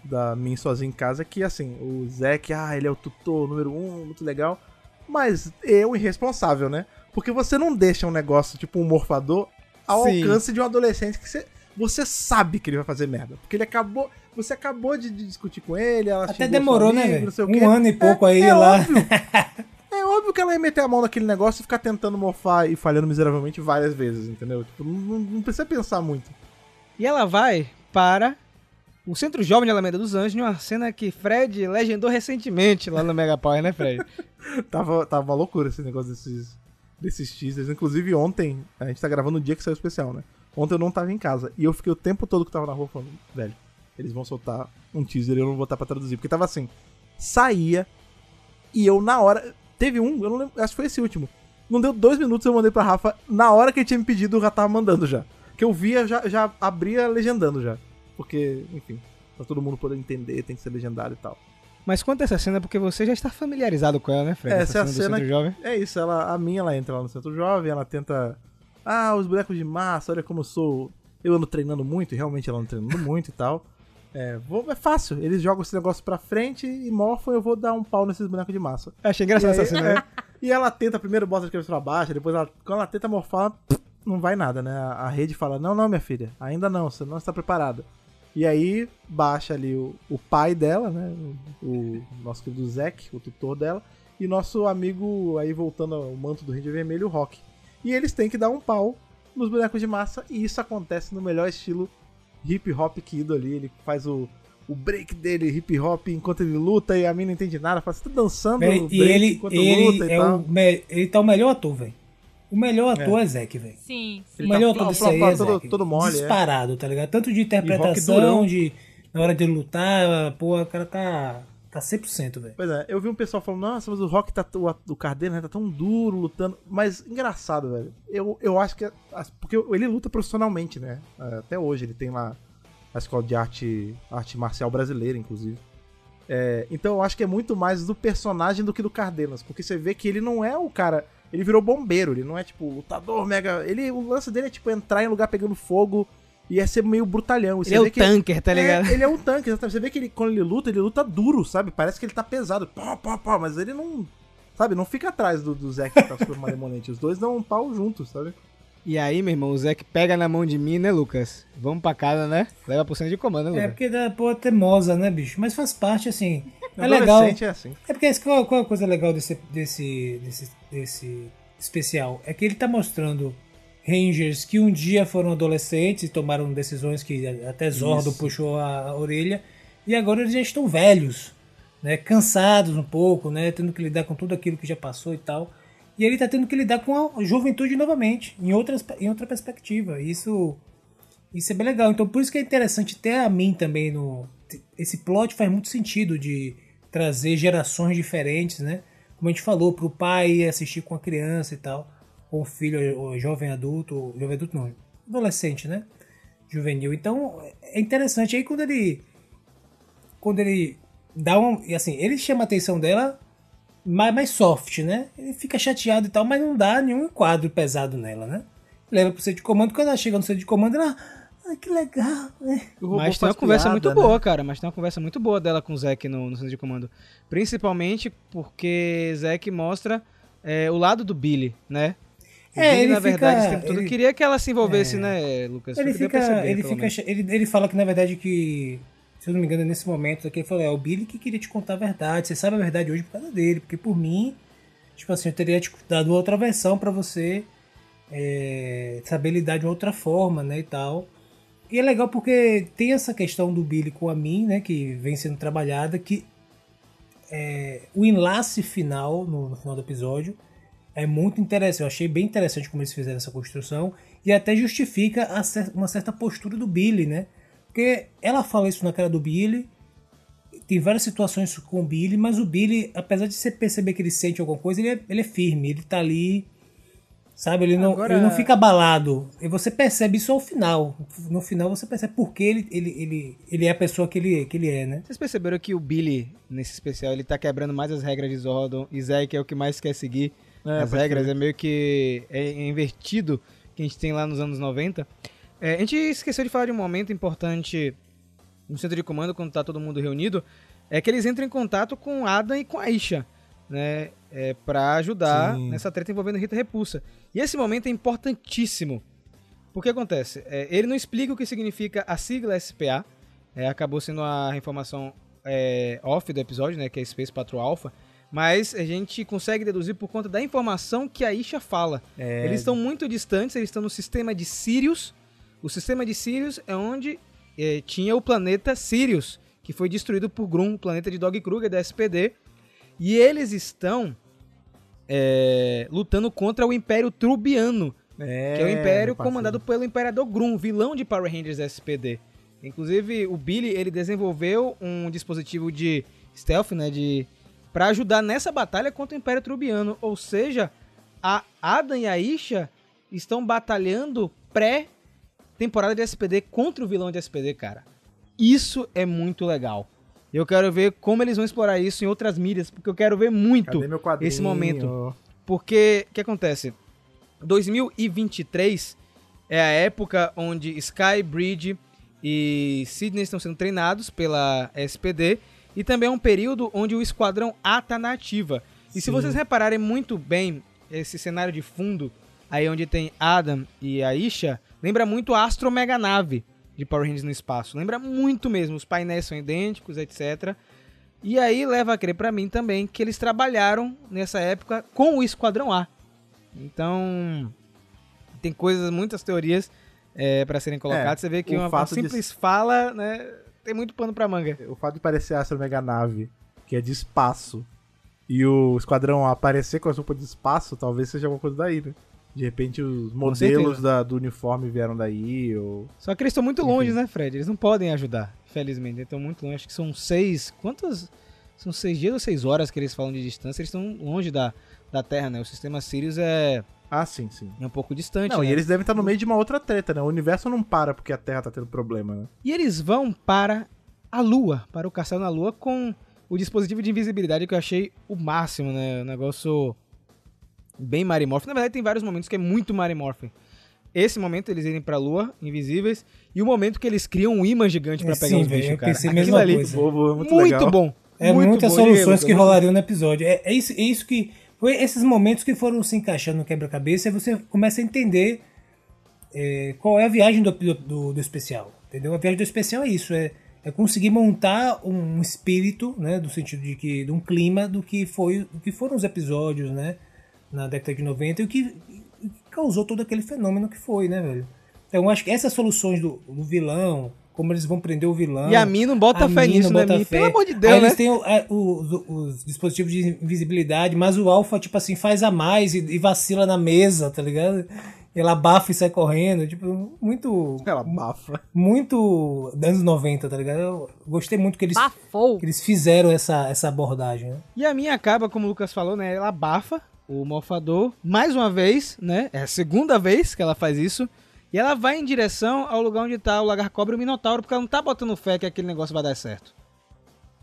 da Min sozinha em casa, que assim, o Zach, ele é o tutor número 1, muito legal, mas irresponsável, né? Porque você não deixa um negócio, tipo um morfador, ao alcance de um adolescente que você sabe que ele vai fazer merda. Porque ele acabou... Você acabou de discutir com ele, ela até demorou, amigo, né? Não sei o quê. Ano e pouco aí lá... É óbvio que ela ia meter a mão naquele negócio e ficar tentando morfar e falhando miseravelmente várias vezes, entendeu? Tipo, não precisa pensar muito. E ela vai para o Centro Jovem de Alameda dos Anjos, numa cena que Fred legendou recentemente lá no Mega Power, né, Fred? tava uma loucura esse negócio desses teasers. Inclusive ontem, a gente tá gravando o dia que saiu o especial, né? Ontem eu não tava em casa e eu fiquei o tempo todo que tava na rua falando, velho, eles vão soltar um teaser e eu não vou estar pra traduzir. Porque tava assim, saía e eu na hora... Teve um, eu não lembro, acho que foi esse último. Não deu 2 minutos, eu mandei pra Rafa. Na hora que ele tinha me pedido, eu já tava mandando já. Que eu via, já abria legendando já. Porque, enfim, pra todo mundo poder entender, tem que ser legendado e tal. Mas conta essa cena, porque você já está familiarizado com ela, né, Fred? Essa é a cena do Centro Jovem. É isso, ela entra lá no Centro Jovem, ela tenta... os bonecos de massa, olha como eu sou... Eu ando treinando muito, e realmente ela anda treinando muito e tal. É fácil, eles jogam esse negócio pra frente e morfam, eu vou dar um pau nesses bonecos de massa. Achei engraçado essa cena, né? E ela tenta, primeiro bota as cabeças pra baixo, depois quando ela tenta morfar, não vai nada, né? A rede fala, não, minha filha, ainda não, você não está preparada. E aí, baixa ali o pai dela, né? O nosso querido Zach, o tutor dela, e nosso amigo, aí voltando ao manto do Ranger Vermelho, o Rocky. E eles têm que dar um pau nos bonecos de massa, e isso acontece no melhor estilo hip-hop Kido ali, ele faz o break dele, hip-hop, enquanto ele luta, e a mina não entende nada, fala, você tá dançando break enquanto luta e tal. Ele tá o melhor ator, velho. O melhor ator é Zack, velho. Sim, sim. O melhor ator disso aí é Zack. Todo mole, disparado, tá ligado? Tanto de interpretação, na hora de lutar, pô, o cara tá 100%, velho. Pois é, eu vi um pessoal falando, nossa, mas o Rock tá, o Cardenas tá tão duro lutando, mas engraçado, velho, eu acho que, porque ele luta profissionalmente, né, até hoje ele tem lá a escola de arte marcial brasileira, inclusive, então eu acho que é muito mais do personagem do que do Cardenas, porque você vê que ele não é o cara, ele virou bombeiro, ele não é tipo lutador mega, o lance dele é tipo entrar em lugar pegando fogo, e ia ser meio brutalhão. Você ele vê é um tanker, tá ligado? Ele é um tanker. Você vê que quando ele luta duro, sabe? Parece que ele tá pesado. Mas ele não... Sabe, não fica atrás do Zack que tá super malemolente. Os dois dão um pau juntos, sabe? E aí, meu irmão, o Zack pega na mão de mim, né, Lucas? Vamos pra casa, né? Leva pro centro de comando, né, Lucas? É porque da porra teimosa, né, bicho? Mas faz parte, assim. É legal. É, assim. É porque qual é a coisa legal desse especial? É que ele tá mostrando Rangers que um dia foram adolescentes e tomaram decisões que até Zordon puxou a orelha. E agora eles já estão velhos, né? Cansados um pouco, né? Tendo que lidar com tudo aquilo que já passou e tal. E ele tá tendo que lidar com a juventude novamente, em outra perspectiva. Isso é bem legal. Então, por isso que é interessante ter a Min também no... Esse plot faz muito sentido de trazer gerações diferentes, né? Como a gente falou, pro pai assistir com a criança e tal. Ou filho, ou jovem adulto. Ou jovem adulto não, adolescente, né? Juvenil. Então, é interessante. Aí, quando ele dá um... Assim, ele chama a atenção dela... mais soft, né? Ele fica chateado e tal, mas não dá nenhum enquadro pesado nela, né? Leva pro centro de comando, quando ela chega no centro de comando, ela... Ah, que legal, né? Mas tem uma conversa muito boa, cara. Mas tem uma conversa muito boa dela com o Zack no centro de comando. Principalmente porque Zack mostra o lado do Billy, né? Billy, na verdade, esse tempo todo queria que ela se envolvesse, né, Lucas? Ele fala que, na verdade, que... Se eu não me engano, nesse momento aqui, ele falou, o Billy que queria te contar a verdade, você sabe a verdade hoje por causa dele, porque por mim, tipo assim, eu teria te dado outra versão pra você saber lidar de outra forma, né, e tal. E é legal porque tem essa questão do Billy com a Min, né, que vem sendo trabalhada, que o enlace final, no final do episódio, é muito interessante. Eu achei bem interessante como eles fizeram essa construção, e até justifica uma certa postura do Billy, né, porque ela fala isso na cara do Billy, tem várias situações com o Billy, mas o Billy, apesar de você perceber que ele sente alguma coisa, ele é firme, ele tá ali, sabe, ele não fica abalado, e você percebe isso ao final, no final você percebe porque ele é a pessoa que ele é, né? Vocês perceberam que o Billy, nesse especial, ele tá quebrando mais as regras de Zordon, e Zack é o que mais quer seguir as regras, é meio que invertido que a gente tem lá nos anos 90, a gente esqueceu de falar de um momento importante no centro de comando, quando tá todo mundo reunido, é que eles entram em contato com Adam e com Aisha, né, pra ajudar nessa treta envolvendo Rita Repulsa. E esse momento é importantíssimo. Porque acontece, ele não explica o que significa a sigla SPA, acabou sendo a informação off do episódio, né, que é Space Patrol Alpha, mas a gente consegue deduzir por conta da informação que a Aisha fala. Eles estão muito distantes, eles estão no sistema de Sirius. O sistema de Sirius é onde tinha o planeta Sirius, que foi destruído por Grum, o planeta de Dog Kruger da SPD. E eles estão lutando contra o Império Trubiano, que é o Império comandado pelo Imperador Grum, vilão de Power Rangers da SPD. Inclusive, o Billy ele desenvolveu um dispositivo de stealth, né, para ajudar nessa batalha contra o Império Trubiano. Ou seja, a Adam e a Aisha estão batalhando temporada de SPD contra o vilão de SPD, cara. Isso é muito legal. Eu quero ver como eles vão explorar isso em outras mídias, porque eu quero ver muito esse momento. Porque, o que acontece? 2023 é a época onde Sky, Bridge e Sidney estão sendo treinados pela SPD, e também é um período onde o Esquadrão A tá na ativa. E se vocês repararem muito bem esse cenário de fundo, aí onde tem Adam e Aisha, lembra muito a Astro Mega Nave de Power Rangers no espaço. Lembra muito mesmo. Os painéis são idênticos, etc. E aí leva a crer pra mim também que eles trabalharam nessa época com o Esquadrão A. Então, tem coisas, muitas teorias pra serem colocadas. Você vê que uma simples fala, né, tem muito pano pra manga. O fato de parecer a Astro Mega Nave, que é de espaço, e o Esquadrão A aparecer com a roupa de espaço, talvez seja alguma coisa daí, né? De repente os modelos do uniforme vieram daí, ou... Só que eles estão muito longe, né, Fred? Eles não podem ajudar, infelizmente. Eles estão muito longe. Acho que são 6... Quantos... São 6 dias ou 6 horas que eles falam de distância. Eles estão longe da Terra, né? O sistema Sirius é... Ah, sim, sim. É um pouco distante, não, né? E eles devem estar no meio de uma outra treta, né? O universo não para porque a Terra tá tendo problema, né? E eles vão para a Lua, para o castelo na Lua, com o dispositivo de invisibilidade que eu achei o máximo, né? O negócio... bem Mighty Morphin. Na verdade, tem vários momentos que é muito Mighty Morphin. Esse momento, eles irem pra Lua, invisíveis, e o momento que eles criam um imã gigante pra pegar os bichos, cara. Aquilo ali, muito bom. Muito muitas soluções que rolariam no episódio. É isso que Foi esses momentos que foram se encaixando no quebra-cabeça e você começa a entender qual é a viagem do especial, entendeu? A viagem do especial é isso, é conseguir montar um espírito, né, no sentido de que de um clima do que foram os episódios, né, na década de 90 e o que causou todo aquele fenômeno que foi, né, velho? Então acho que essas soluções do vilão, como eles vão prender o vilão... E a Min não bota fé nisso, né? Pelo amor de Deus, aí, né? Eles têm os dispositivos de invisibilidade, mas o Alpha, tipo assim, faz a mais e vacila na mesa, tá ligado? Ela abafa e sai correndo, tipo, muito... Ela abafa. Muito anos 90, tá ligado? Eu gostei muito que eles fizeram essa abordagem, né? E a Min acaba, como o Lucas falou, né? Ela abafa o morfador mais uma vez, né? É a segunda vez que ela faz isso. E ela vai em direção ao lugar onde tá o Lagarcobra e o Minotauro, porque ela não tá botando fé que aquele negócio vai dar certo.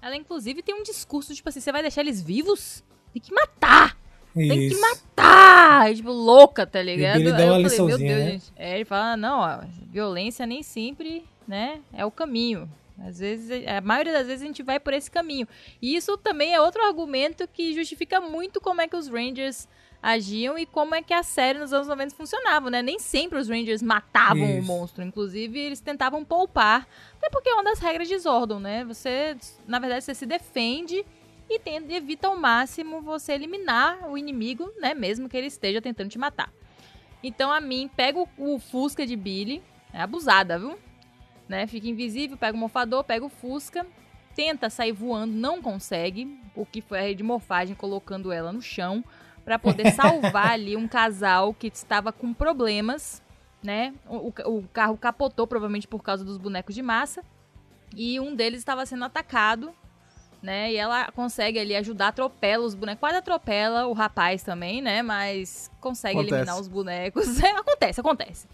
Ela, inclusive, tem um discurso, tipo assim, você vai deixar eles vivos? Tem que matar! Isso. Tem que matar! E, tipo, louca, tá ligado? Ele dá uma liçãozinha, meu Deus, né? Gente. É, ele fala, não, ó, violência nem sempre, né, é o caminho. Às vezes, a maioria das vezes a gente vai por esse caminho. E isso também é outro argumento que justifica muito como é que os Rangers agiam e como é que a série nos anos 90 funcionava, né? Nem sempre os Rangers matavam o monstro, inclusive eles tentavam poupar, até porque é uma das regras de Zordon, né? Você, na verdade, você se defende e evita ao máximo você eliminar o inimigo, né? Mesmo que ele esteja tentando te matar. Então a Min pega o Fusca de Billy, é abusada, viu? Né? Fica invisível, pega o morfador, pega o Fusca, tenta sair voando, não consegue, o que foi a rede de morfagem colocando ela no chão, pra poder salvar ali um casal que estava com problemas, né? O carro capotou, provavelmente por causa dos bonecos de massa, e um deles estava sendo atacado, né? E ela consegue ali ajudar, atropela os bonecos, quase atropela o rapaz também, né? Mas consegue eliminar os bonecos. acontece.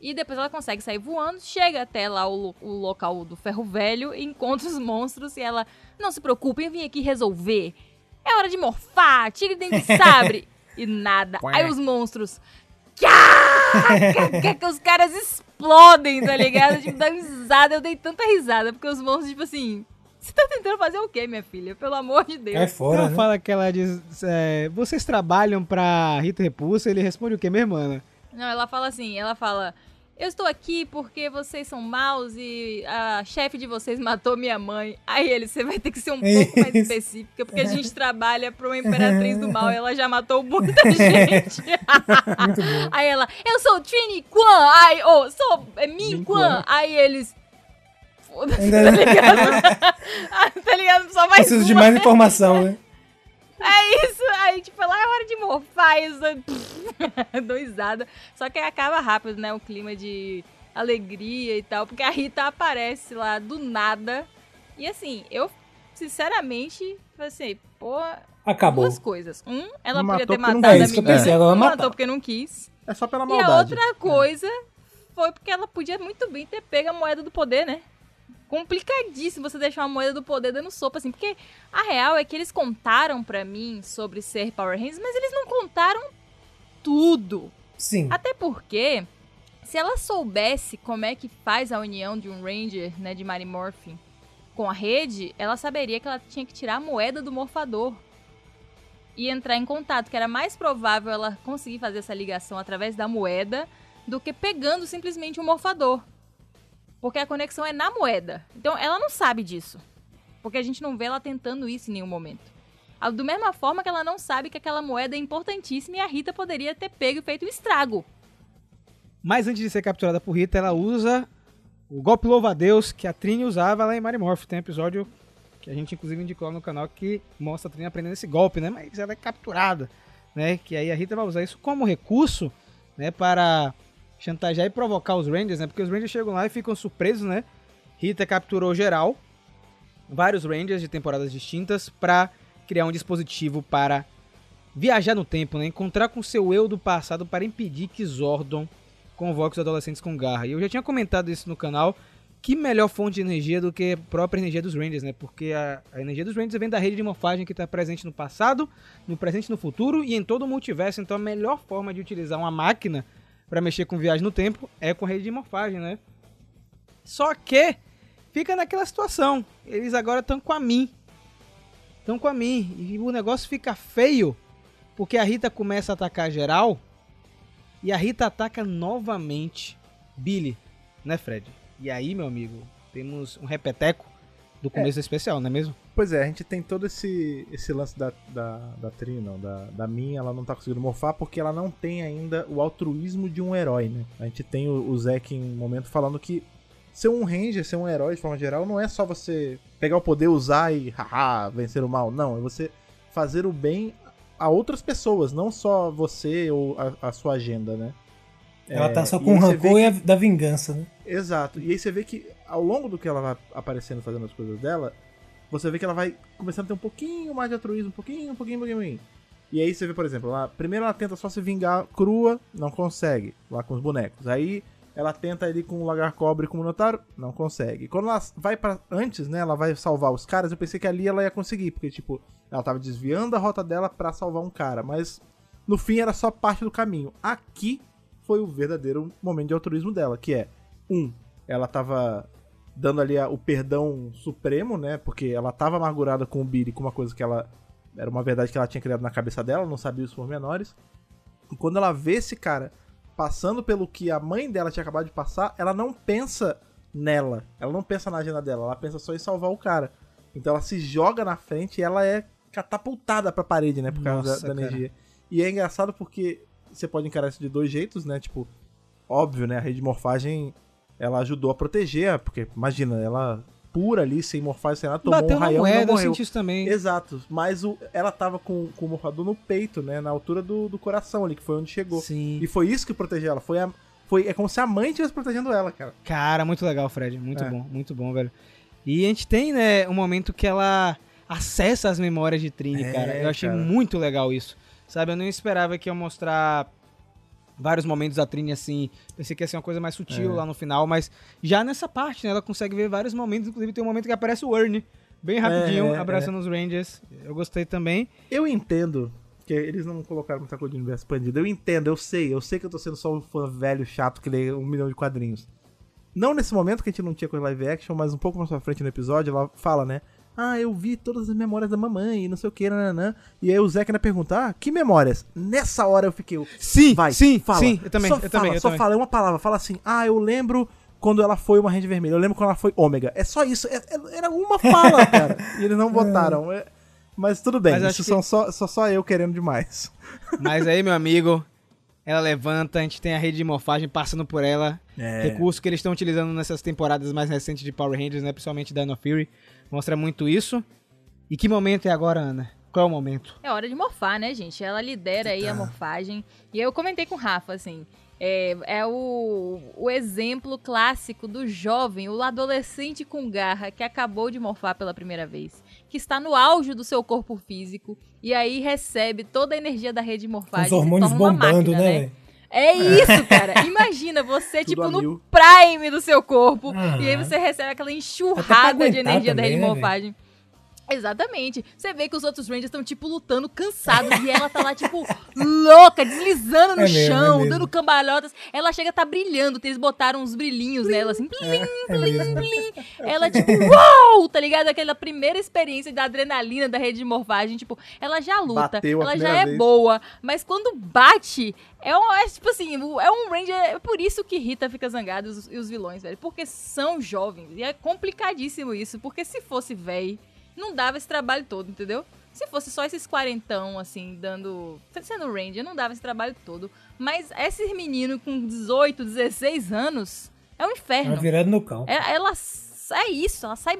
E depois ela consegue sair voando, chega até lá o local do ferro velho, encontra os monstros e ela, não se preocupe, eu vim aqui resolver. É hora de morfar, tigre dente de sabre. E nada. Aí os monstros... Os caras explodem, tá ligado? Tipo, dá risada. Eu dei tanta risada, porque os monstros, tipo assim... Você tá tentando fazer o quê, minha filha? Pelo amor de Deus. É fora, ela, né? Fala que ela diz... vocês trabalham pra Rita Repulsa? Ele responde o quê, minha irmã? Não, ela fala assim, eu estou aqui porque vocês são maus e a chefe de vocês matou minha mãe. Aí você vai ter que ser um pouco mais específica, porque a gente trabalha para uma imperatriz do mal e ela já matou muita gente. Muito bom. Aí ela, eu sou Trini Kwan, Min Kwan. Aí eles... Foda-se, tá ligado? Tá ligado? Só mais preciso de mais informação, né? É isso, aí tipo, lá é hora de morfar, isso, doisada. Só que acaba rápido, né, o clima de alegria e tal, porque a Rita aparece lá do nada. E assim, eu sinceramente pensei, pô, acabou. Duas coisas. Ela podia ter matado a menina, ela matou porque não quis. É só pela maldade. E a outra coisa foi porque ela podia muito bem ter pego a moeda do poder, né? Complicadíssimo você deixar uma moeda do poder dando sopa, assim, porque a real é que eles contaram pra Min sobre ser Power Rangers, mas eles não contaram tudo. Sim. Até porque, se ela soubesse como é que faz a união de um Ranger, né, de Mighty Morphin, com a rede, ela saberia que ela tinha que tirar a moeda do morfador e entrar em contato, que era mais provável ela conseguir fazer essa ligação através da moeda do que pegando simplesmente o morfador. Porque a conexão é na moeda. Então, ela não sabe disso. Porque a gente não vê ela tentando isso em nenhum momento. Da mesma forma que ela não sabe que aquela moeda é importantíssima e a Rita poderia ter pego e feito um estrago. Mas antes de ser capturada por Rita, ela usa o golpe louva-a-Deus que a Trini usava lá em Mighty Morph. Tem um episódio que a gente, inclusive, indicou lá no canal que mostra a Trini aprendendo esse golpe, né? Mas ela é capturada, né? Que aí a Rita vai usar isso como recurso, né? Para... chantagear e provocar os Rangers, né? Porque os Rangers chegam lá e ficam surpresos, né? Rita capturou geral, vários Rangers de temporadas distintas, pra criar um dispositivo para viajar no tempo, né? Encontrar com seu eu do passado para impedir que Zordon convoque os adolescentes com garra. E eu já tinha comentado isso no canal, que melhor fonte de energia do que a própria energia dos Rangers, né? Porque a energia dos Rangers vem da rede de morfagem que está presente no passado, no presente, no futuro e em todo o multiverso. Então a melhor forma de utilizar uma máquina pra mexer com viagem no tempo, é com rede de morfagem, né? Só que fica naquela situação. Eles agora estão com a Min. E o negócio fica feio Porque a Rita começa a atacar geral e a Rita ataca novamente Billy, né, Fred? E aí, meu amigo, temos um repeteco do começo especial, não é mesmo? Pois é, a gente tem todo esse lance da Trini, não, da Min, ela não tá conseguindo morfar porque ela não tem ainda o altruísmo de um herói, né? A gente tem o Zach em um momento falando que ser um ranger, ser um herói de forma geral, não é só você pegar o poder, usar e haha, vencer o mal, não, é você fazer o bem a outras pessoas, não só você ou a sua agenda, né? Ela tá só com o rancor da vingança, né? Exato. E aí você vê que ao longo do que ela vai aparecendo, fazendo as coisas dela, você vê que ela vai começando a ter um pouquinho mais de altruísmo, um pouquinho. E aí você vê, por exemplo, lá, primeiro ela tenta só se vingar crua, não consegue, lá com os bonecos. Aí ela tenta ali com o Lagar Cobre e com o Minotauro, não consegue. Quando ela vai pra... Antes, né, ela vai salvar os caras, eu pensei que ali ela ia conseguir, porque, tipo, ela tava desviando a rota dela pra salvar um cara, mas no fim era só parte do caminho. Aqui foi o verdadeiro momento de altruísmo dela, que é, ela tava dando ali o perdão supremo, né, porque ela tava amargurada com o Billy, com uma coisa que ela, era uma verdade que ela tinha criado na cabeça dela, não sabia os pormenores, e quando ela vê esse cara passando pelo que a mãe dela tinha acabado de passar, ela não pensa nela, ela não pensa na agenda dela, ela pensa só em salvar o cara, então ela se joga na frente e ela é catapultada pra parede, né, por causa da energia, e é engraçado porque você pode encarar isso de dois jeitos, né? Tipo, óbvio, né? A rede de morfagem, ela ajudou a proteger, porque, imagina, ela pura ali, sem morfagem, sem nada, tomou um raião e não morreu. Eu senti isso também. Exato. Mas ela tava com o morfador no peito, né? Na altura do coração ali, que foi onde chegou. Sim. E foi isso que protegeu ela. É como se a mãe estivesse protegendo ela, cara. Cara, muito legal, Fred. Muito bom, velho. E a gente tem, né, um momento que ela acessa as memórias de Trini, cara. Eu achei muito legal isso. Sabe, eu não esperava que ia mostrar vários momentos da Trini, assim, pensei que ia ser uma coisa mais sutil lá no final, mas já nessa parte, né, ela consegue ver vários momentos, inclusive tem um momento que aparece o Ernie, bem rapidinho, abraçando os Rangers, eu gostei também. Eu entendo, porque eles não colocaram muita coisa de universo expandido, eu entendo, eu sei que eu tô sendo só um fã velho, chato, que lê 1 milhão de quadrinhos. Não nesse momento que a gente não tinha coisa live action, mas um pouco mais pra frente no episódio, ela fala, né, eu vi todas as memórias da mamãe e não sei o que, nananã. E aí o Zé ainda pergunta, que memórias? Nessa hora eu fiquei, sim, eu também. Fala uma palavra, fala assim, eu lembro quando ela foi uma Ranger Vermelha, eu lembro quando ela foi Ômega. É só isso, era uma fala, cara. E eles não botaram, mas tudo bem, mas isso são só eu querendo demais. Mas aí, meu amigo, ela levanta, a gente tem a rede de morfagem passando por ela, recurso que eles estão utilizando nessas temporadas mais recentes de Power Rangers, né, principalmente Dino Fury. Mostra muito isso. E que momento é agora, Ana? Qual é o momento? É hora de morfar, né, gente? Ela lidera aí a morfagem. E eu comentei com o Rafa, assim, o exemplo clássico do jovem, o adolescente com garra, que acabou de morfar pela primeira vez, que está no auge do seu corpo físico, e aí recebe toda a energia da rede de morfagem. Os hormônios bombando, né? É isso, cara. Imagina você, tipo, no prime do seu corpo. E aí você recebe aquela enxurrada de energia da rede de morfagem. Exatamente. Você vê que os outros Rangers estão, tipo, lutando, cansados. E ela tá lá, tipo, louca, deslizando no chão, dando cambalhotas. Ela chega a tá brilhando. Eles botaram uns brilhinhos nela, assim. Blim, blim, blim. Ela, tipo, uou! Tá ligado? Aquela primeira experiência da adrenalina da rede de morfagem. Tipo, ela já luta. Ela já é boa. Mas quando bate... tipo assim, é um Ranger... É por isso que Rita fica zangada e os vilões, velho. Porque são jovens. E é complicadíssimo isso. Porque se fosse velho, não dava esse trabalho todo, entendeu? Se fosse só esses quarentão, assim, sendo Ranger, não dava esse trabalho todo. Mas esse menino com 18, 16 anos, é um inferno. É virado no cão. Ela sai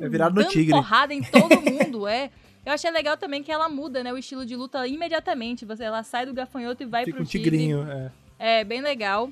dando porrada em todo mundo, Eu achei legal também que ela muda, né, o estilo de luta imediatamente. Ela sai do gafanhoto e vai pro tigrinho. É bem legal.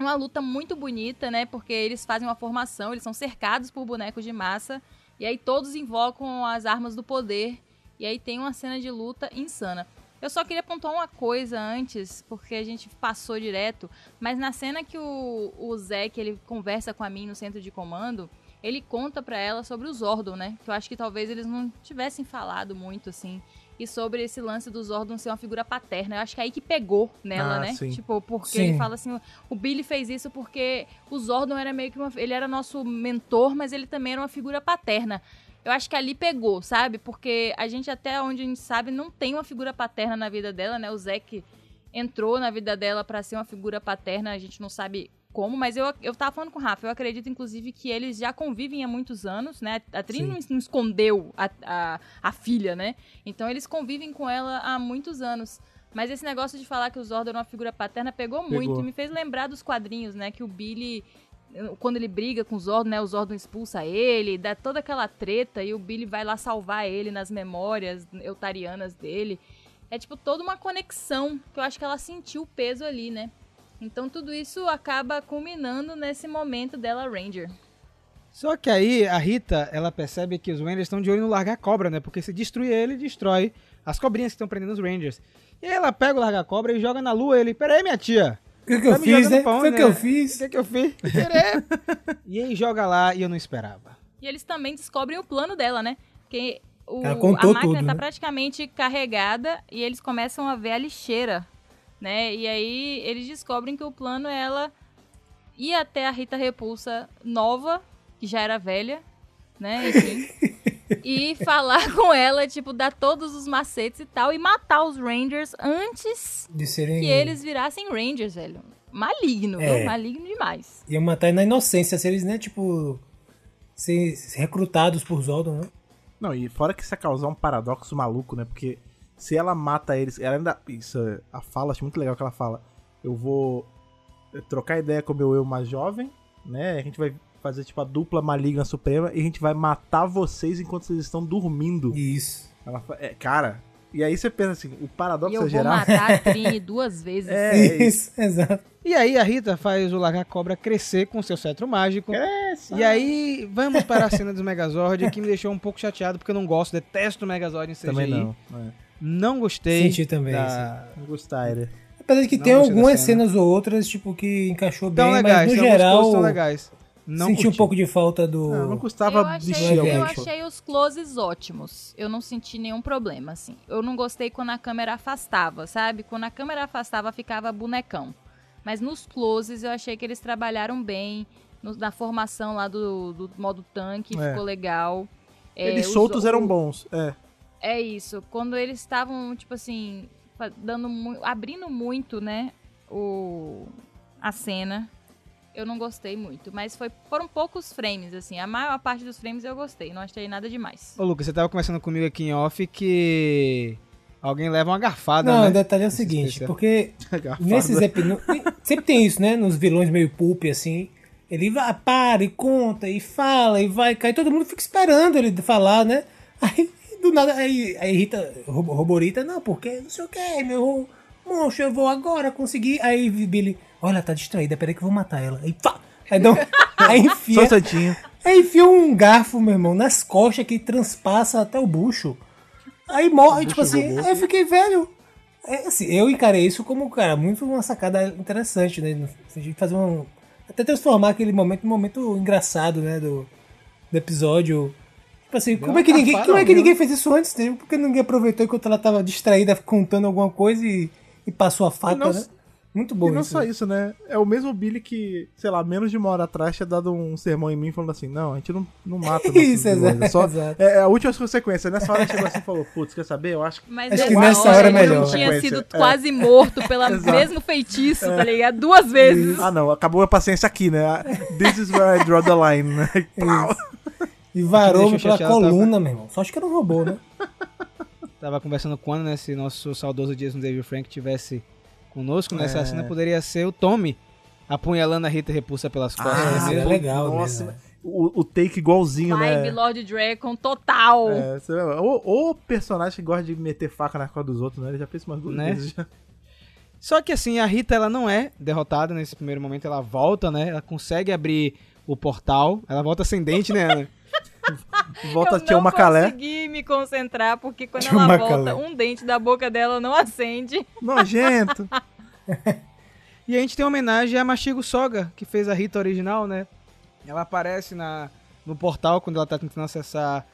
Uma luta muito bonita, né? Porque eles fazem uma formação, eles são cercados por bonecos de massa. E aí todos invocam as armas do poder. E aí tem uma cena de luta insana. Eu só queria pontuar uma coisa antes, porque a gente passou direto. Mas na cena que o Zach, ele conversa com a Min no centro de comando... Ele conta pra ela sobre o Zordon, né? Que eu acho que talvez eles não tivessem falado muito, assim. E sobre esse lance do Zordon ser uma figura paterna. Eu acho que é aí que pegou nela, né? Sim. Tipo, porque ele fala assim... O Billy fez isso porque o Zordon era meio que ele era nosso mentor, mas ele também era uma figura paterna. Eu acho que ali pegou, sabe? Porque a gente, até onde a gente sabe, não tem uma figura paterna na vida dela, né? O Zack entrou na vida dela pra ser uma figura paterna, a gente não sabe como, mas eu tava falando com o Rafa, eu acredito, inclusive, que eles já convivem há muitos anos, né? A Trini não escondeu a filha, né? Então eles convivem com ela há muitos anos. Mas esse negócio de falar que o Zordon é uma figura paterna pegou muito, e me fez lembrar dos quadrinhos, né? Que o Billy, quando ele briga com o Zordon, né? O Zordon expulsa ele, dá toda aquela treta e o Billy vai lá salvar ele nas memórias eutarianas dele. É tipo toda uma conexão que eu acho que ela sentiu o peso ali, né? Então tudo isso acaba culminando nesse momento dela Ranger. Só que aí a Rita, ela percebe que os Rangers estão de olho no larga-cobra, né? Porque se destruir ele, destrói as cobrinhas que estão prendendo os Rangers. E aí ela pega o larga-cobra e joga na lua ele. Peraí, minha tia! O que eu fiz? E aí joga lá e eu não esperava. E eles também descobrem o plano dela, né? Porque a máquina tudo, tá, né, praticamente carregada e eles começam a ver a lixeira, né? E aí eles descobrem que o plano é ela ir até a Rita Repulsa nova, que já era velha, né? Enfim, e falar com ela, tipo, dar todos os macetes e tal, e matar os Rangers antes de serem... que eles virassem Rangers, velho. Maligno, viu? Maligno demais. Iam matar na inocência, se eles, né, tipo, ser recrutados por Zordon, né? Não, e fora que isso ia causar um paradoxo maluco, né? Porque se ela mata eles... Ela ainda... Isso, a fala, acho muito legal que ela fala. Eu vou trocar ideia com o meu eu mais jovem, né? A gente vai fazer, tipo, a dupla maligna suprema e a gente vai matar vocês enquanto vocês estão dormindo. Isso. Ela fala, cara... E aí você pensa assim, o paradoxo é geral... Eu vou matar a Trini 2 vezes. É isso, exato. E aí a Rita faz o larga-cobra crescer com seu cetro mágico. Cresce! E aí vamos para a cena dos Megazord, que me deixou um pouco chateado, porque eu não gosto, detesto o Megazord em CGI. Também não. É. Não gostei. Senti também isso. Gostaria. Apesar de que não tem algumas cenas ou outras, tipo, que encaixou bem, legais, mas no geral... São legais. Não senti um pouco de falta do... Não custava vestir. Eu achei os closes ótimos. Eu não senti nenhum problema, assim. Eu não gostei quando a câmera afastava, sabe? Quando a câmera afastava, ficava bonecão. Mas nos closes, eu achei que eles trabalharam bem. Na formação lá do modo tanque, ficou legal. Eles soltos eram bons, É isso. Quando eles estavam, tipo assim, abrindo muito, né, a cena... Eu não gostei muito, mas foram poucos frames, assim. A maior parte dos frames eu gostei, não achei nada demais. Ô, Lucas, você tava conversando comigo aqui em off que alguém leva uma garfada, né? Não, o detalhe é o seguinte, porque nesses sempre tem isso, né? Nos vilões meio pulp, assim, ele vai, para e conta, e fala, e vai, cai, todo mundo fica esperando ele falar, né? Aí, do nada, aí Rita, Roborita, não, porque não sei o que, meu monstro, eu vou agora conseguir. Aí, Billy... Olha, tá distraída, peraí que eu vou matar ela. Aí, pá! Aí enfia um garfo, meu irmão, nas costas que transpassa até o bucho. Aí morre, tipo assim, aí eu fiquei velho. É, assim, eu encarei isso como, cara, muito uma sacada interessante, né? De fazer até transformar aquele momento num momento engraçado, né? Do episódio. Tipo assim, como é que ninguém fez isso antes? Né? Porque ninguém aproveitou enquanto ela tava distraída contando alguma coisa e passou a faca, né? Muito bom. E não isso, só isso, né? É o mesmo Billy que, sei lá, menos de uma hora atrás tinha dado um sermão em mim falando assim, não, a gente não mata o isso, exato. É a última consequência. Nessa hora chegou assim e falou, putz, quer saber? Eu acho que... Mas acho que nessa hora é melhor. Ele tinha sido quase morto pelo mesmo feitiço, tá ligado? 2 vezes. Ah, não. Acabou a paciência aqui, né? This is where I draw the line, né? E varou pela coluna, meu irmão. Só acho que era um robô, né? Tava conversando quando, né? Se nosso saudoso Jason David Frank tivesse... conosco nessa cena, poderia ser o Tommy apunhalando a Rita Repulsa pelas costas. Ah, é legal. Nossa, né? O take igualzinho, né? Vibe Lord Dragon total. O personagem que gosta de meter faca na costa dos outros, né? Ele já fez umas 2 vezes. Já. Só que assim, a Rita, ela não é derrotada nesse primeiro momento, ela volta, né? Ela consegue abrir o portal, ela volta ascendente, né, Ana? Volta a Tia Macalé. Eu não consegui me concentrar, porque quando ela volta, um dente da boca dela não acende. Nojento. E a gente tem uma homenagem a Machigo Soga, que fez a Rita original, né? Ela aparece no portal quando ela tá tentando acessar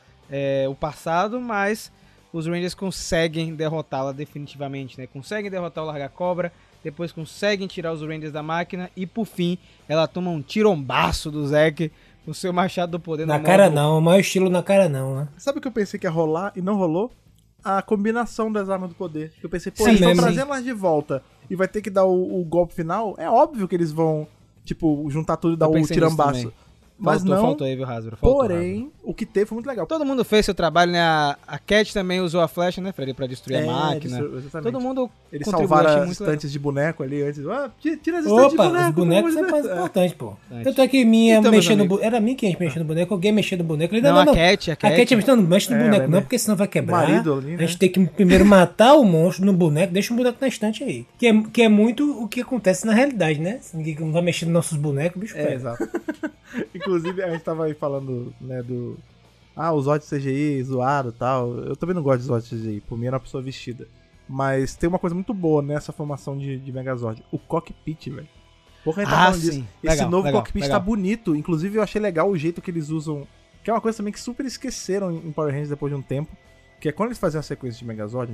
o passado, mas os Rangers conseguem derrotá-la definitivamente, né? Conseguem derrotar o Larga-Cobra, depois conseguem tirar os Rangers da máquina e, por fim, ela toma um tirombaço do Zack o seu machado do poder na cara não, o maior estilo na cara não, né? Sabe o que eu pensei que ia rolar e não rolou? A combinação das armas do poder. Eu pensei, pô, eles estão trazendo elas de volta e vai ter que dar o golpe final. É óbvio que eles vão, tipo, juntar tudo e dar o tirambaço. Mas faltou, não, faltou aí, viu, Hasbro? Porém, o que teve foi muito legal. Todo mundo fez seu trabalho, né? A Cat também usou a flecha, né, Freddy, pra destruir a máquina. Exatamente. Todo mundo eles salvaram as estantes de boneco ali antes. Ah, tira as estantes de boneco. Os bonecos são mais importantes, pô. Tanto é que minha então, mexendo no boneco. Era minha que a gente mexendo no boneco, alguém mexendo no boneco. Não, a Cat não mexe no boneco, não, porque senão vai quebrar. Marido ali, né? A gente tem que primeiro matar o monstro no boneco, deixa o boneco na estante aí. Que é muito o que acontece na realidade, né? Se ninguém não vai mexer nos nossos bonecos, o bicho pega. Exato. Inclusive, a gente tava aí falando, né, do... Ah, os Zod CGI zoado e tal. Eu também não gosto de Zod CGI, por mim era uma pessoa vestida. Mas tem uma coisa muito boa nessa formação de Megazord. O cockpit, velho. Porra, a gente tá falando disso. Esse novo cockpit tá bonito. Inclusive, eu achei legal o jeito que eles usam... Que é uma coisa também que super esqueceram em Power Rangers depois de um tempo. Que é quando eles faziam a sequência de Megazord,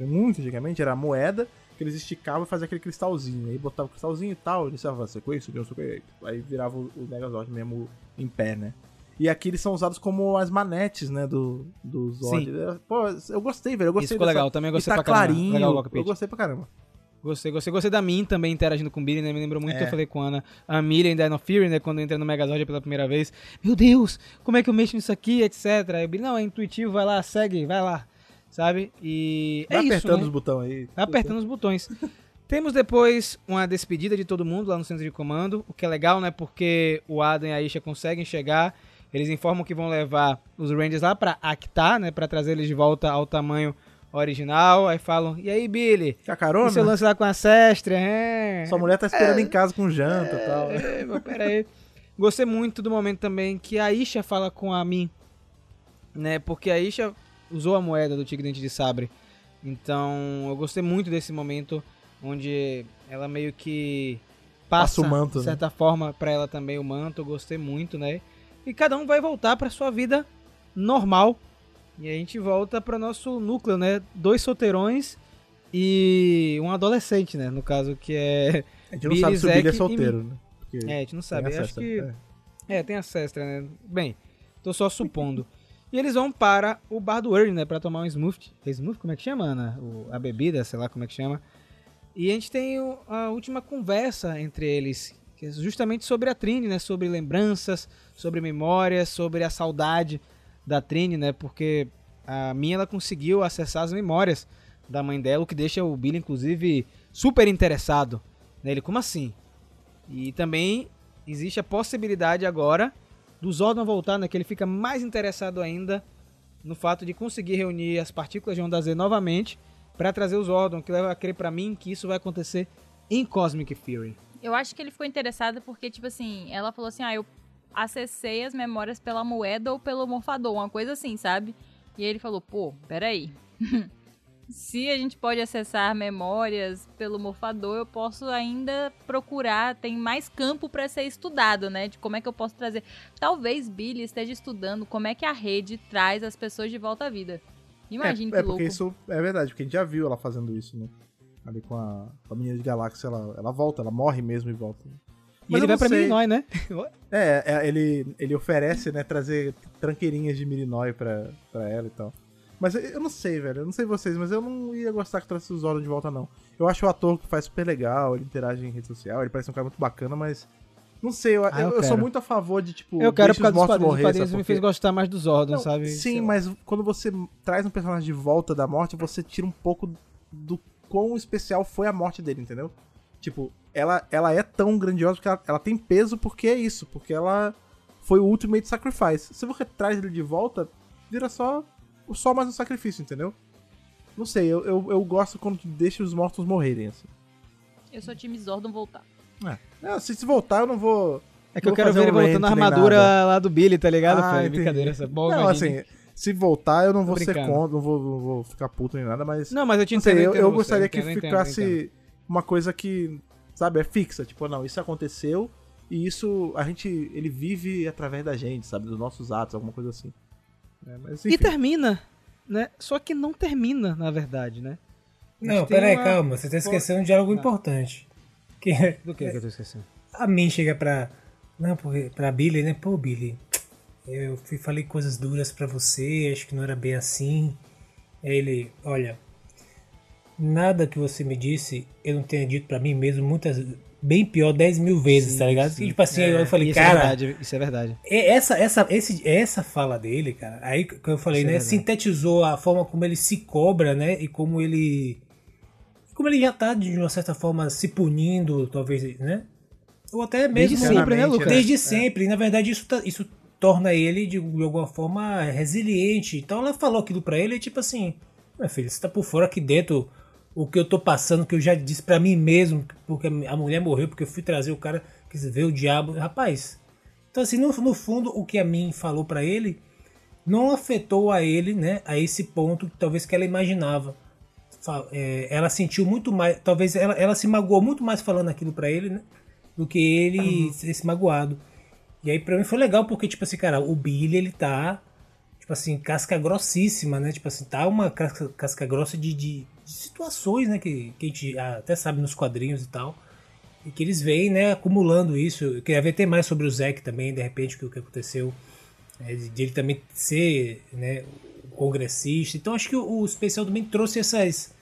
muito antigamente, era a moeda... que eles esticavam e faziam aquele cristalzinho. Aí botava o cristalzinho e tal, iniciava a sequência, subiu, subiu. Aí virava o Megazord mesmo em pé, né? E aqui eles são usados como as manetes, né, do Zord. Pô, eu gostei, velho. Eu gostei. Isso ficou legal, também gostei pra caramba. Clarinho, legal, eu gostei pra caramba. Gostei da Min também interagindo com o Billy, né? Me lembrou muito que eu falei com a Ana. A Miriam da Dino Fury, né? Quando eu entrei no Megazord pela primeira vez. Meu Deus, como é que eu mexo nisso aqui, etc. Aí o Billy, não, é intuitivo, vai lá, segue, vai lá. Sabe? E tá é apertando isso, né? Os botões aí. Tá apertando os botões. Temos depois uma despedida de todo mundo lá no centro de comando, o que é legal, né? Porque o Adam e a Aisha conseguem chegar, eles informam que vão levar os Rangers lá pra Actar, né? Pra trazer eles de volta ao tamanho original. Aí falam, e aí, Billy? Que a carona? E seu lance lá com a Sestra, hein? Sua mulher tá esperando em casa com janta e tal. Pera aí. Gostei muito do momento também que a Aisha fala com a Min, né? Porque a Aisha... usou a moeda do Tigre Dente de Sabre. Então, eu gostei muito desse momento onde ela meio que passa o manto, de certa forma, pra ela também o manto. Eu gostei muito, né? E cada um vai voltar pra sua vida normal. E a gente volta pro nosso núcleo, né? 2 solteirões e um adolescente, né? No caso, que é... A gente não Billy, sabe se o Billy é solteiro, né? Porque a gente não sabe. Eu acho que... tem a Sestra, né? Bem, tô só supondo. E eles vão para o bar do Ernie, né? Pra tomar um smoothie. Smoothie, como é que chama, Ana? A bebida, sei lá como é que chama. E a gente tem a última conversa entre eles, que é justamente sobre a Trini, né? Sobre lembranças, sobre memórias, sobre a saudade da Trini, né? Porque a Minha, ela conseguiu acessar as memórias da mãe dela, o que deixa o Billy, inclusive, super interessado nele. Como assim? E também existe a possibilidade agora... do Zordon voltar, né, que ele fica mais interessado ainda no fato de conseguir reunir as partículas de Onda Z novamente para trazer o Zordon, que leva a crer pra mim que isso vai acontecer em Cosmic Fury. Eu acho que ele ficou interessado porque, tipo assim, ela falou assim, eu acessei as memórias pela moeda ou pelo morfador, uma coisa assim, sabe? E aí ele falou, peraí, se a gente pode acessar memórias pelo morfador, eu posso ainda procurar, tem mais campo para ser estudado, né? De como é que eu posso trazer... Talvez Billy esteja estudando como é que a rede traz as pessoas de volta à vida. Imagina que louco. Porque isso é verdade, porque a gente já viu ela fazendo isso, né? Ali com a menina de galáxia, ela volta, ela morre mesmo e volta. E ele vai pra Mirinói, né? Ele oferece, né, trazer tranqueirinhas de Mirinói pra ela e tal. Mas eu não sei, velho. Eu não sei vocês, mas eu não ia gostar que trouxesse o Zordon de volta, não. Eu acho o ator que faz super legal, ele interage em rede social, ele parece um cara muito bacana, mas... Não sei, eu sou muito a favor de, tipo... Eu quero por causa dos padrinhos. Os padrinhos me fez gostar mais do Zordon, sabe? Sim, mas quando você traz um personagem de volta da morte, você tira um pouco do quão especial foi a morte dele, entendeu? Tipo, ela é tão grandiosa porque ela tem peso porque é isso. Porque ela foi o Ultimate Sacrifice. Se você traz ele de volta, vira só mais um sacrifício, entendeu? Não sei, eu gosto quando deixa os mortos morrerem, assim. Eu sou time Zordon voltar. Se voltar, eu não vou... É que eu quero ver ele voltando na armadura lá do Billy, tá ligado? Brincadeira, essa bola. Não, assim, se voltar, eu não vou ser contra, não vou ficar puto nem nada, mas... Não, mas eu te entendo. Eu gostaria que ficasse uma coisa que, sabe, é fixa. Tipo, não, isso aconteceu e isso, ele vive através da gente, sabe? Dos nossos atos, alguma coisa assim. Mas, e termina, né? Só que não termina, na verdade, né? Não, peraí, calma. Você tá esquecendo de algo importante. Do que eu tô esquecendo? A Min chega pra Não, porque pra Billy, né? Pô, Billy, eu falei coisas duras pra você, acho que não era bem assim. Aí ele, olha, nada que você me disse, eu não tenho dito pra mim mesmo, muitas, bem pior, 10 mil vezes, sim, tá ligado? Sim. E tipo assim, eu falei, isso, cara... É verdade, isso é verdade. Essa fala dele, cara, aí que eu falei, isso, né? É, sintetizou a forma como ele se cobra, né? E como ele... Como ele já tá, de uma certa forma, se punindo, talvez, né? Ou até mesmo... Desde sempre, né, Lucas? Desde sempre. É. E, na verdade, isso torna ele, de alguma forma, resiliente. Então, ela falou aquilo pra ele, tipo assim... Meu filho, você tá por fora aqui dentro. O que eu tô passando, que eu já disse pra mim mesmo, porque a mulher morreu, porque eu fui trazer o cara que veio o diabo. Rapaz, então, assim, no fundo, o que a Min falou pra ele, não afetou a ele, né? A esse ponto, talvez, que ela imaginava. Ela sentiu muito mais, talvez ela se magoou muito mais falando aquilo pra ele, né, do que ele esse magoado. E aí pra mim foi legal, porque tipo assim, cara, o Billy, ele tá tipo assim, casca grossíssima, né, tipo assim, tá uma casca grossa de situações, né, que a gente até sabe nos quadrinhos e tal, e que eles vêm, né, acumulando isso. Eu queria ver até mais sobre o Zach também, de repente, o que aconteceu, né, de ele também ser, né, congressista. Então acho que o especial também trouxe essas,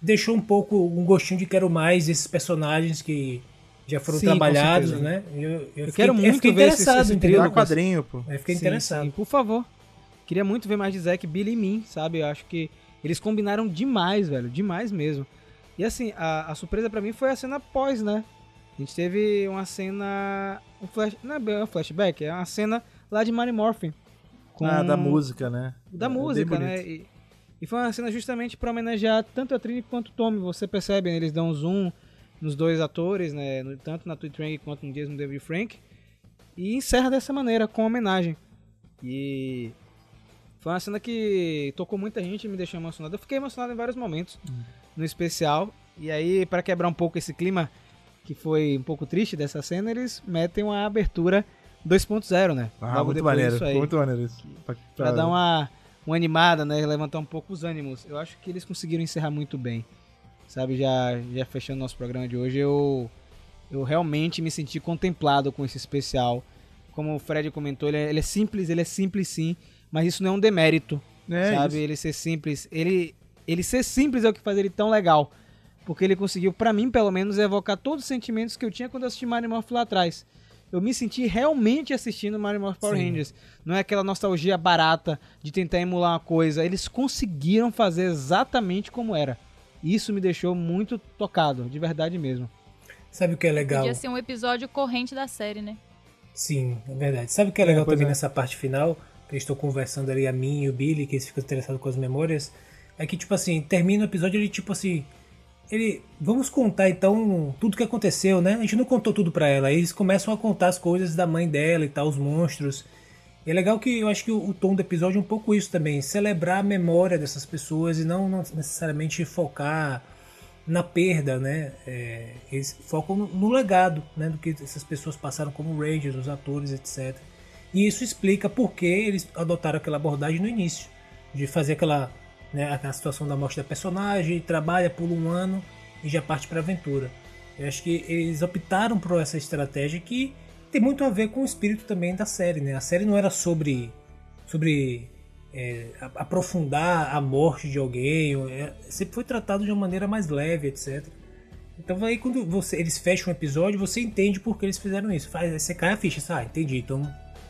deixou um pouco um gostinho de quero mais desses personagens que já foram, sim, trabalhados, né? Eu quero muito ver esse quadrinho, pô. Eu fiquei interessado. Sim, por favor. Queria muito ver mais de Zach, Billy e Min, sabe? Eu acho que eles combinaram demais, velho, demais mesmo. E assim, a surpresa pra mim foi a cena pós, né? A gente teve uma cena, não é bem um flashback, é uma cena lá de Mighty Morphin. Da música, né? Da música, né? E foi uma cena justamente pra homenagear tanto a Trini quanto o Tommy. Você percebe, né? Eles dão um zoom nos dois atores, né? Tanto na Trini quanto no Jason David Frank. E encerra dessa maneira, com homenagem. E foi uma cena que tocou muita gente e me deixou emocionado. Eu fiquei emocionado em vários momentos no especial. E aí, pra quebrar um pouco esse clima, que foi um pouco triste dessa cena, eles metem uma abertura 2.0, né? Ah, muito maneiro isso. Pra dar uma animada, né? Levantar um pouco os ânimos. Eu acho que eles conseguiram encerrar muito bem. Sabe, já fechando nosso programa de hoje, eu realmente me senti contemplado com esse especial. Como o Fred comentou, ele é simples sim, mas isso não é um demérito, sabe? Isso. Ele ser simples, ele ser simples é o que faz ele tão legal. Porque ele conseguiu, pra mim pelo menos, evocar todos os sentimentos que eu tinha quando eu assisti Mighty Morphin lá atrás. Eu me senti realmente assistindo Mighty Morphin Power Rangers. Não é aquela nostalgia barata de tentar emular uma coisa. Eles conseguiram fazer exatamente como era. Isso me deixou muito tocado, de verdade mesmo. Sabe o que é legal? Podia ser um episódio corrente da série, né? Sim, é verdade. Sabe o que é legal também nessa parte final? Que eu estou conversando ali, a Min e o Billy, que eles ficam interessados com as memórias. É que, tipo assim, termina o episódio, ele, tipo assim... Vamos contar então tudo que aconteceu, né? A gente não contou tudo pra ela. Aí eles começam a contar as coisas da mãe dela e tal, os monstros. E é legal que eu acho que o tom do episódio é um pouco isso também. Celebrar a memória dessas pessoas e não necessariamente focar na perda, né? Eles focam no legado, né? Do que essas pessoas passaram como Rangers, os atores, etc. E isso explica por que eles adotaram aquela abordagem no início. De fazer aquela... Né, a situação da morte da personagem, trabalha por um ano e já parte para a aventura. Eu acho que eles optaram por essa estratégia que tem muito a ver com o espírito também da série, né? A série não era sobre aprofundar a morte de alguém, sempre foi tratado de uma maneira mais leve, etc. Então aí quando eles fecham um episódio, você entende por que eles fizeram isso. Você cai a ficha, sabe? Entendi, então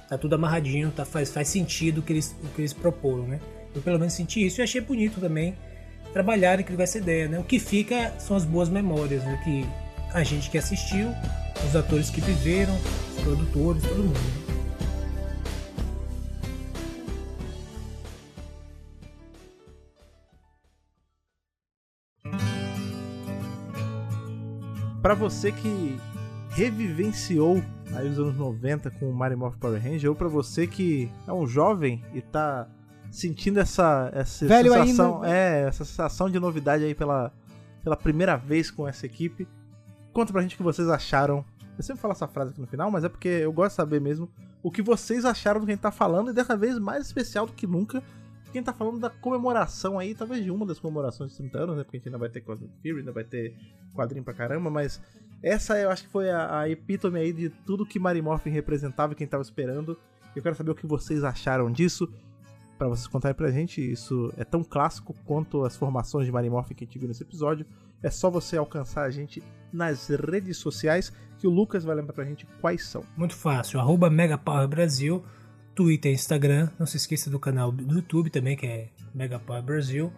tá tudo amarradinho, faz sentido o que eles proporam, né? Eu pelo menos senti isso e achei bonito também trabalhar e criar essa ideia, né? O que fica são as boas memórias, né? Que a gente que assistiu, os atores que viveram, os produtores, todo mundo. Né? Para você que revivenciou aí os anos 90 com o Mighty Morphin Power Ranger, ou para você que é um jovem e tá sentindo essa sensação, essa sensação de novidade aí pela primeira vez com essa equipe, conta pra gente o que vocês acharam. Eu sempre falo essa frase aqui no final, mas é porque eu gosto de saber mesmo o que vocês acharam do que a gente tá falando, e dessa vez mais especial do que nunca, quem tá falando da comemoração aí, talvez de uma das comemorações dos 30 anos, né? Porque a gente ainda vai ter Cosmic Fury, ainda vai ter quadrinho pra caramba, mas essa eu acho que foi a epítome aí de tudo que Mighty Morphin representava e quem tava esperando. Eu quero saber o que vocês acharam disso, pra vocês contarem pra gente. Isso é tão clássico quanto as formações de Mighty Morphin que a gente viu nesse episódio. É só você alcançar a gente nas redes sociais, que o Lucas vai lembrar pra gente quais são. Muito fácil, @MegaPowerBrasil, Twitter, Instagram. Não se esqueça do canal do YouTube também, que é Mega Power Brasil.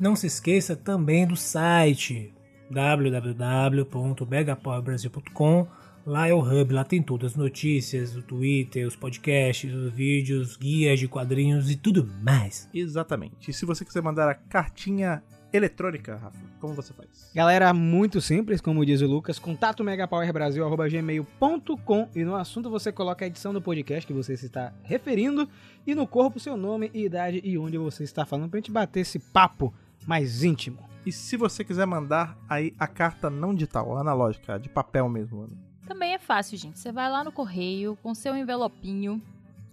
Não se esqueça também do site www.megapowerbrasil.com. Lá é o hub, lá tem todas as notícias, o Twitter, os podcasts, os vídeos, guias de quadrinhos e tudo mais. Exatamente. E se você quiser mandar a cartinha eletrônica, Rafa, como você faz? Galera, muito simples, como diz o Lucas, contato megapowerbrasil@gmail.com, e no assunto você coloca a edição do podcast que você se está referindo e no corpo seu nome, idade e onde você está falando, pra gente bater esse papo mais íntimo. E se você quiser mandar aí a carta não digital, analógica, de papel mesmo, também é fácil, gente. Você vai lá no correio, com seu envelopinho,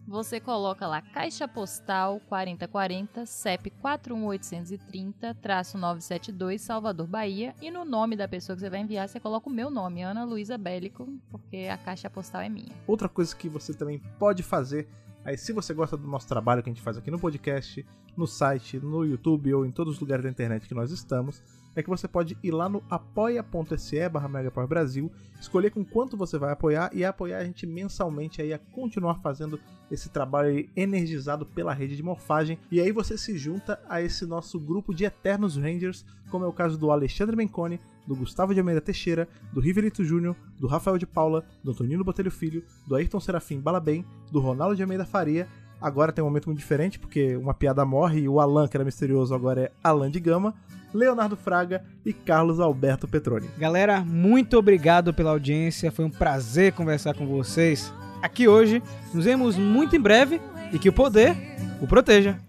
você coloca lá caixa postal 4040, CEP 41830-972, Salvador, Bahia. E no nome da pessoa que você vai enviar, você coloca o meu nome, Ana Luísa Bélico, porque a caixa postal é minha. Outra coisa que você também pode fazer, aí se você gosta do nosso trabalho que a gente faz aqui no podcast, no site, no YouTube ou em todos os lugares da internet que nós estamos, é que você pode ir lá no apoia.se/megapowerbrasil, escolher com quanto você vai apoiar e apoiar a gente mensalmente aí a continuar fazendo esse trabalho energizado pela rede de morfagem. E aí você se junta a esse nosso grupo de eternos Rangers, como é o caso do Alexandre Menconi, do Gustavo de Almeida Teixeira, do Riverito Júnior, do Rafael de Paula, do Antonino Botelho Filho, do Ayrton Serafim Balabem, do Ronaldo de Almeida Faria. Agora tem um momento muito diferente, porque uma piada morre e o Alan, que era misterioso, agora é Alan de Gama, Leonardo Fraga e Carlos Alberto Petroni. Galera, muito obrigado pela audiência, foi um prazer conversar com vocês aqui hoje. Nos vemos muito em breve e que o poder o proteja.